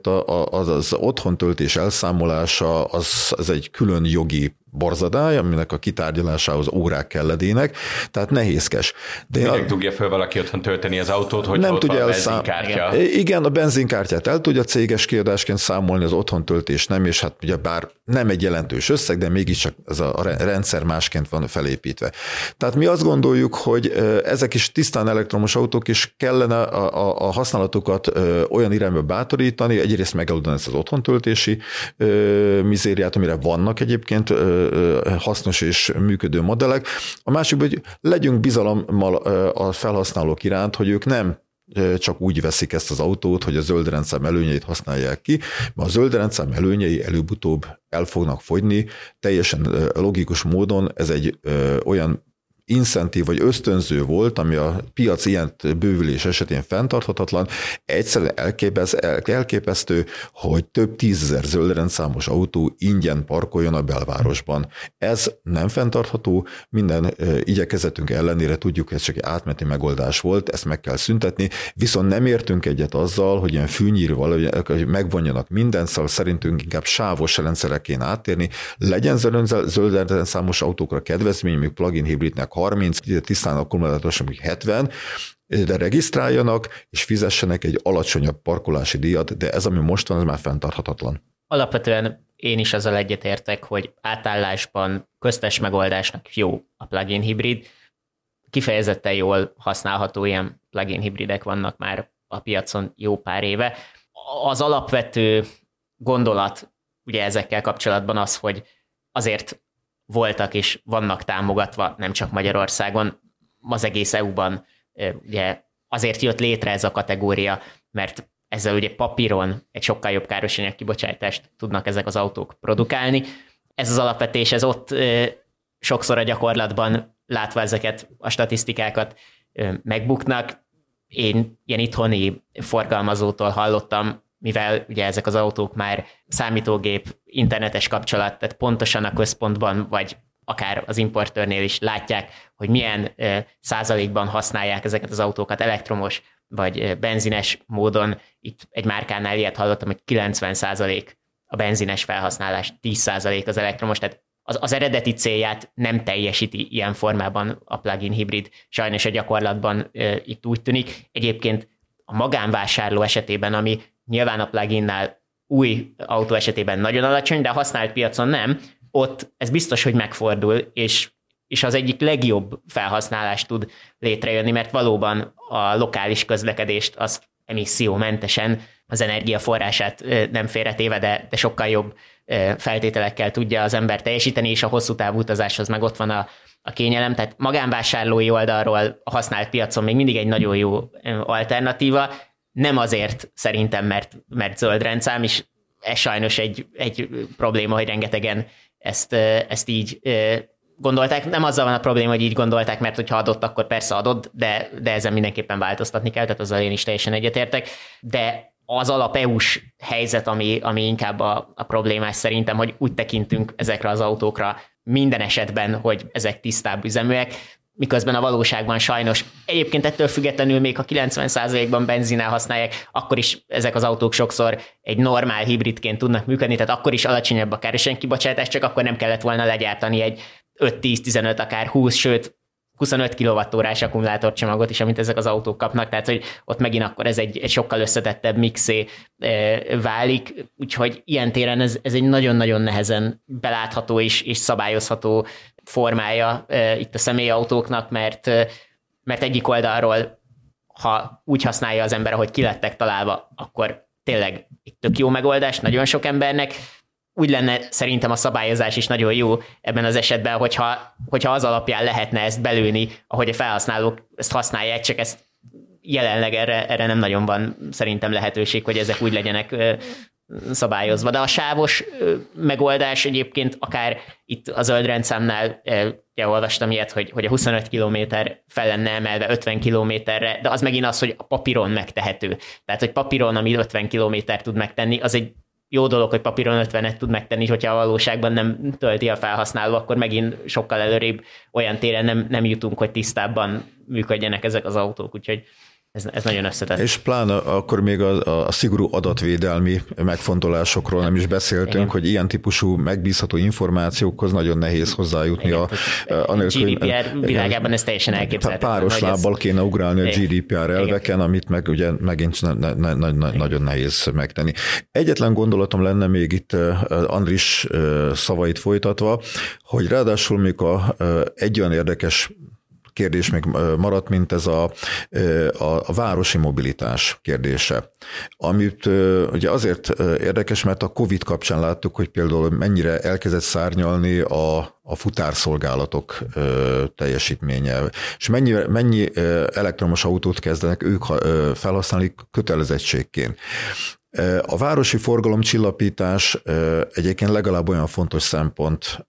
az otthontöltés elszámolása, az egy külön jogi borzadály, aminek a kitárgyalásához órák kelledének, tehát nehézkes. De minek tudja föl valaki otthon tölteni az autót, hogy nem ott tudja van a benzinkártya? Igen, a benzinkártyát el tudja céges kiadásként számolni, az otthontöltés nem, és hát ugye bár nem egy jelentős összeg, de mégiscsak ez a rendszer másként van felépítve. Tehát mi azt gondoljuk, hogy ezek is tisztán elektromos autók, és kellene a használatukat olyan irányba bátorítani, egyrészt megoldani ezt az otthontöltési mizériát, amire vannak egyébként hasznos és működő modellek. A másik, hogy legyünk bizalommal a felhasználók iránt, hogy ők nem csak úgy veszik ezt az autót, hogy a zöld rendszám előnyeit használják ki, mert a zöld rendszám előnyei előbb-utóbb el fognak fogyni. Teljesen logikus módon ez egy olyan incentív vagy ösztönző volt, ami a piac ilyen bővülés esetén fenntarthatatlan. Egyszerűen elképesztő, hogy több tízezer zöldrendszámos autó ingyen parkoljon a belvárosban. Ez nem fenntartható, minden igyekezetünk ellenére tudjuk, hogy ez csak egy átmeneti megoldás volt, ezt meg kell szüntetni, viszont nem értünk egyet azzal, hogy ilyen fűnyírval megvonjanak mindent, szóval szerintünk inkább sávos rendszerre kéne áttérni, legyen zöldrendszámos autókra kedvezmény, még plug-in hibridnek 30, tisztán akkumulátoros, amíg 70, de regisztráljanak, és fizessenek egy alacsonyabb parkolási díjat, de ez, ami most van, ez már fenntarthatatlan. Alapvetően én is azzal egyetértek, hogy átállásban köztes megoldásnak jó a plug-in hibrid. Kifejezetten jól használható ilyen plug-in hibridek vannak már a piacon jó pár éve. Az alapvető gondolat ugye ezekkel kapcsolatban az, hogy azért voltak és vannak támogatva, nem csak Magyarországon, az egész EU-ban ugye azért jött létre ez a kategória, mert ezzel ugye papíron egy sokkal jobb károsanyag kibocsátást tudnak ezek az autók produkálni. Ez az alapvetés, ez ott sokszor a gyakorlatban látva ezeket a statisztikákat megbuknak. Én ilyen itthoni forgalmazótól hallottam, mivel ugye ezek az autók már számítógép, internetes kapcsolat, tehát pontosan a központban, vagy akár az importőrnél is látják, hogy milyen százalékban használják ezeket az autókat elektromos, vagy benzines módon. Itt egy márkánál ilyet hallottam, hogy 90% a benzines felhasználás, 10% az elektromos, tehát az eredeti célját nem teljesíti ilyen formában a plug-in hibrid. Sajnos a gyakorlatban itt úgy tűnik. Egyébként a magánvásárló esetében, ami nyilván a plug-innál új autó esetében nagyon alacsony, de a használt piacon nem, ott ez biztos, hogy megfordul, és az egyik legjobb felhasználás tud létrejönni, mert valóban a lokális közlekedést azt emissziómentesen, az energiaforrását nem félretéve, de sokkal jobb feltételekkel tudja az ember teljesíteni, és a hosszú távú utazáshoz meg ott van a kényelem, tehát magánvásárlói oldalról a használt piacon még mindig egy nagyon jó alternatíva, nem azért szerintem, mert zöld rendszám, és ez sajnos egy probléma, hogy rengetegen ezt így gondolták. Nem azzal van a probléma, hogy így gondolták, mert hogyha adott, akkor persze adott, de ezen mindenképpen változtatni kell, tehát azzal én is teljesen egyetértek. De az alap EU-s helyzet, ami inkább a problémás szerintem, hogy úgy tekintünk ezekre az autókra minden esetben, hogy ezek tisztább üzeműek, miközben a valóságban sajnos egyébként ettől függetlenül még ha 90%-ban benzinnel használják, akkor is ezek az autók sokszor egy normál hibridként tudnak működni, tehát akkor is alacsonyabb a károsanyagkibocsátás, csak akkor nem kellett volna legyártani egy 5-10-15, akár 20, sőt 25 kWh-s akkumulátorcsomagot is, amit ezek az autók kapnak, tehát hogy ott megint akkor ez egy sokkal összetettebb mixé válik, úgyhogy ilyen téren ez egy nagyon-nagyon nehezen belátható és szabályozható formája itt a személyautóknak, mert egyik oldalról, ha úgy használja az ember, ahogy ki lettek találva, akkor tényleg egy tök jó megoldás nagyon sok embernek. Úgy lenne szerintem a szabályozás is nagyon jó ebben az esetben, hogyha az alapján lehetne ezt belőni, ahogy a felhasználók ezt használják, csak ezt jelenleg erre nem nagyon van szerintem lehetőség, hogy ezek úgy legyenek szabályozva. De a sávos megoldás egyébként akár itt a zöld rendszámnál, olvastam ilyet, hogy a 25 kilométer fel lenne emelve 50 kilométerre, de az megint az, hogy a papíron megtehető. Tehát, hogy papíron, ami 50 kilométer tud megtenni, az egy jó dolog, hogy papíron 50-et tud megtenni, hogyha a valóságban nem tölti a felhasználó, akkor megint sokkal előrébb olyan téren nem jutunk, hogy tisztábban működjenek ezek az autók, úgyhogy Ez nagyon összetett. És pláne akkor még a szigorú adatvédelmi megfontolásokról nem is beszéltünk, igen, hogy ilyen típusú megbízható információkhoz nagyon nehéz hozzájutni. Igen, a GDPR világában igen, ez teljesen elképzelhető. Páros lábbal kéne ugrálni a GDPR elveken, igen, amit meg ugye megint nagyon nehéz megtenni. Egyetlen gondolatom lenne még itt Andris szavait folytatva, hogy ráadásul még egy olyan érdekes kérdés még maradt, mint ez a városi mobilitás kérdése, amit ugye azért érdekes, mert a Covid kapcsán láttuk, hogy például mennyire elkezdett szárnyalni a futárszolgálatok teljesítménye, és mennyi elektromos autót kezdenek ők felhasználni kötelezettségként. A városi forgalomcsillapítás egyébként legalább olyan fontos szempont,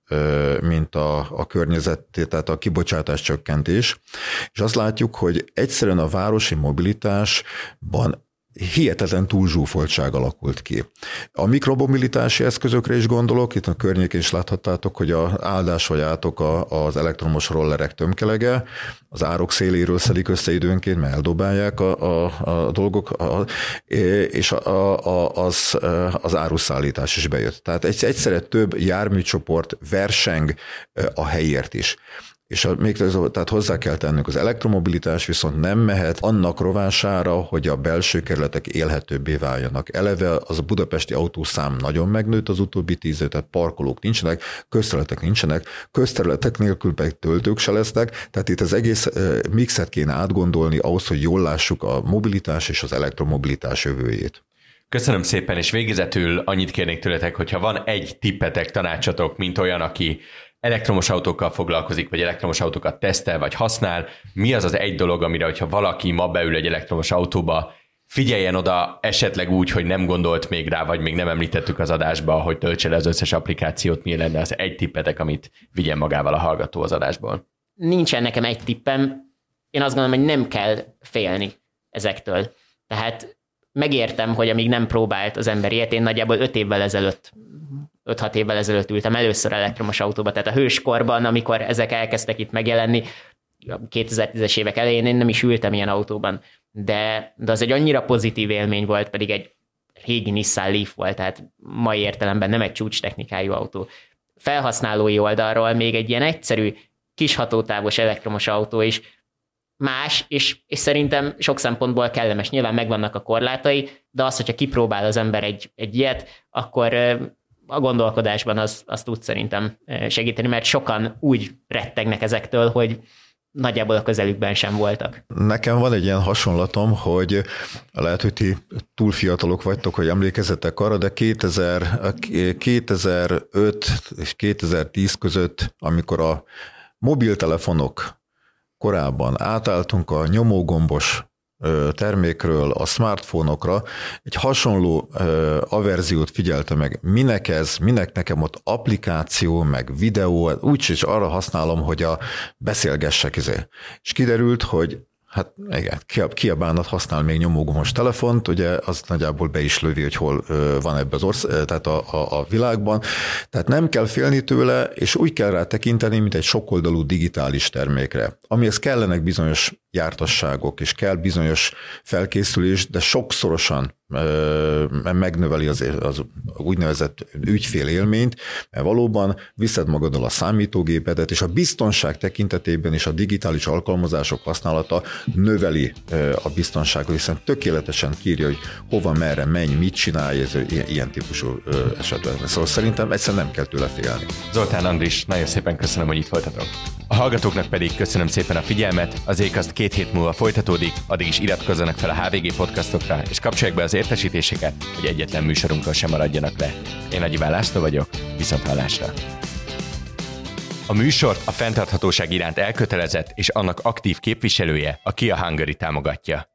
mint a környezet, tehát a kibocsátás csökkentés, és azt látjuk, hogy egyszerűen a városi mobilitásban hihetetlen túlzsúfoltság alakult ki. A mikromobilitási eszközökre is gondolok, itt a környékén is láthattátok, hogy a áldás vagy átok az elektromos rollerek tömkelege, az árok széléről szedik össze időnként, mert eldobálják a dolgok, és az áruszállítás is bejött. Tehát egyszerre több járműcsoport verseng a helyért is. És tehát hozzá kell tennünk, az elektromobilitás viszont nem mehet annak rovására, hogy a belső kerületek élhetőbbé váljanak. Eleve az a budapesti autószám nagyon megnőtt az utóbbi 10 évben, parkolók nincsenek, közterületek nincsenek, közterületek nélkül pedig töltők se lesznek, tehát itt az egész mixet kéne átgondolni ahhoz, hogy jól lássuk a mobilitás és az elektromobilitás jövőjét. Köszönöm szépen, és végezetül annyit kérnék tőletek, hogyha van egy tippetek, tanácsatok, mint olyan, aki elektromos autókkal foglalkozik, vagy elektromos autókat tesztel, vagy használ, mi az az egy dolog, amire, hogyha valaki ma beül egy elektromos autóba, figyeljen oda, esetleg úgy, hogy nem gondolt még rá, vagy még nem említettük az adásba, hogy töltse le az összes applikációt, mi lenne az egy tippetek, amit vigyen magával a hallgató az adásból? Nincsen nekem egy tippem. Én azt gondolom, hogy nem kell félni ezektől. Tehát megértem, hogy amíg nem próbált az ember ilyet, én nagyjából 5-6 évvel ezelőtt ültem először elektromos autóba, tehát a hőskorban, amikor ezek elkezdtek itt megjelenni, 2010-es évek elején én nem is ültem ilyen autóban, de az egy annyira pozitív élmény volt, pedig egy régi Nissan Leaf volt, tehát mai értelemben nem egy csúcs technikájú autó. Felhasználói oldalról még egy ilyen egyszerű, kis hatótávos elektromos autó is más, és szerintem sok szempontból kellemes. Nyilván megvannak a korlátai, de az, hogyha kipróbál az ember egy ilyet, akkor a gondolkodásban az tud szerintem segíteni, mert sokan úgy rettegnek ezektől, hogy nagyjából a közelükben sem voltak. Nekem van egy ilyen hasonlatom, hogy lehet, hogy ti túl fiatalok vagytok, hogy emlékezzetek arra, de 2005 és 2010 között, amikor a mobiltelefonok korábban átálltunk a nyomógombos termékről a smartphone-okra, egy hasonló averziót figyelte meg, minek nekem ott applikáció, meg videó, úgyis arra használom, hogy beszélgessek izé. És kiderült, hogy hát igen, ki a bánat használ még nyomógombos telefont, ugye az nagyjából be is lövi, hogy hol van ebben az ország, tehát a világban. Tehát nem kell félni tőle, és úgy kell rá tekinteni, mint egy sokoldalú digitális termékre. Amihez kellenek bizonyos jártasságok, és kell bizonyos felkészülés, de sokszorosan megnöveli az úgynevezett ügyfél élményt, mert valóban viszed magadon a számítógépedet, és a biztonság tekintetében is a digitális alkalmazások használata növeli a biztonságot, hiszen tökéletesen kírja, hogy hova, merre, menj, mit csinálj, ez ilyen típusú esetben. Szóval szerintem egyszerűen nem kell tőle félni. Zoltán, Andris, nagyon szépen köszönöm, hogy itt voltatok. A hallgatóknak pedig köszönöm szépen a figyelmet, az Ékaszt 2 hét múlva folytatódik, addig is iratkozzanak fel a HVG podcastokra, és kapcsolják be az értesítéseket, hogy egyetlen műsorunkkal sem maradjanak le. Én Nagy Iván László vagyok, viszont hallásra! A műsort a fenntarthatóság iránt elkötelezett és annak aktív képviselője a Kia Hungary támogatja.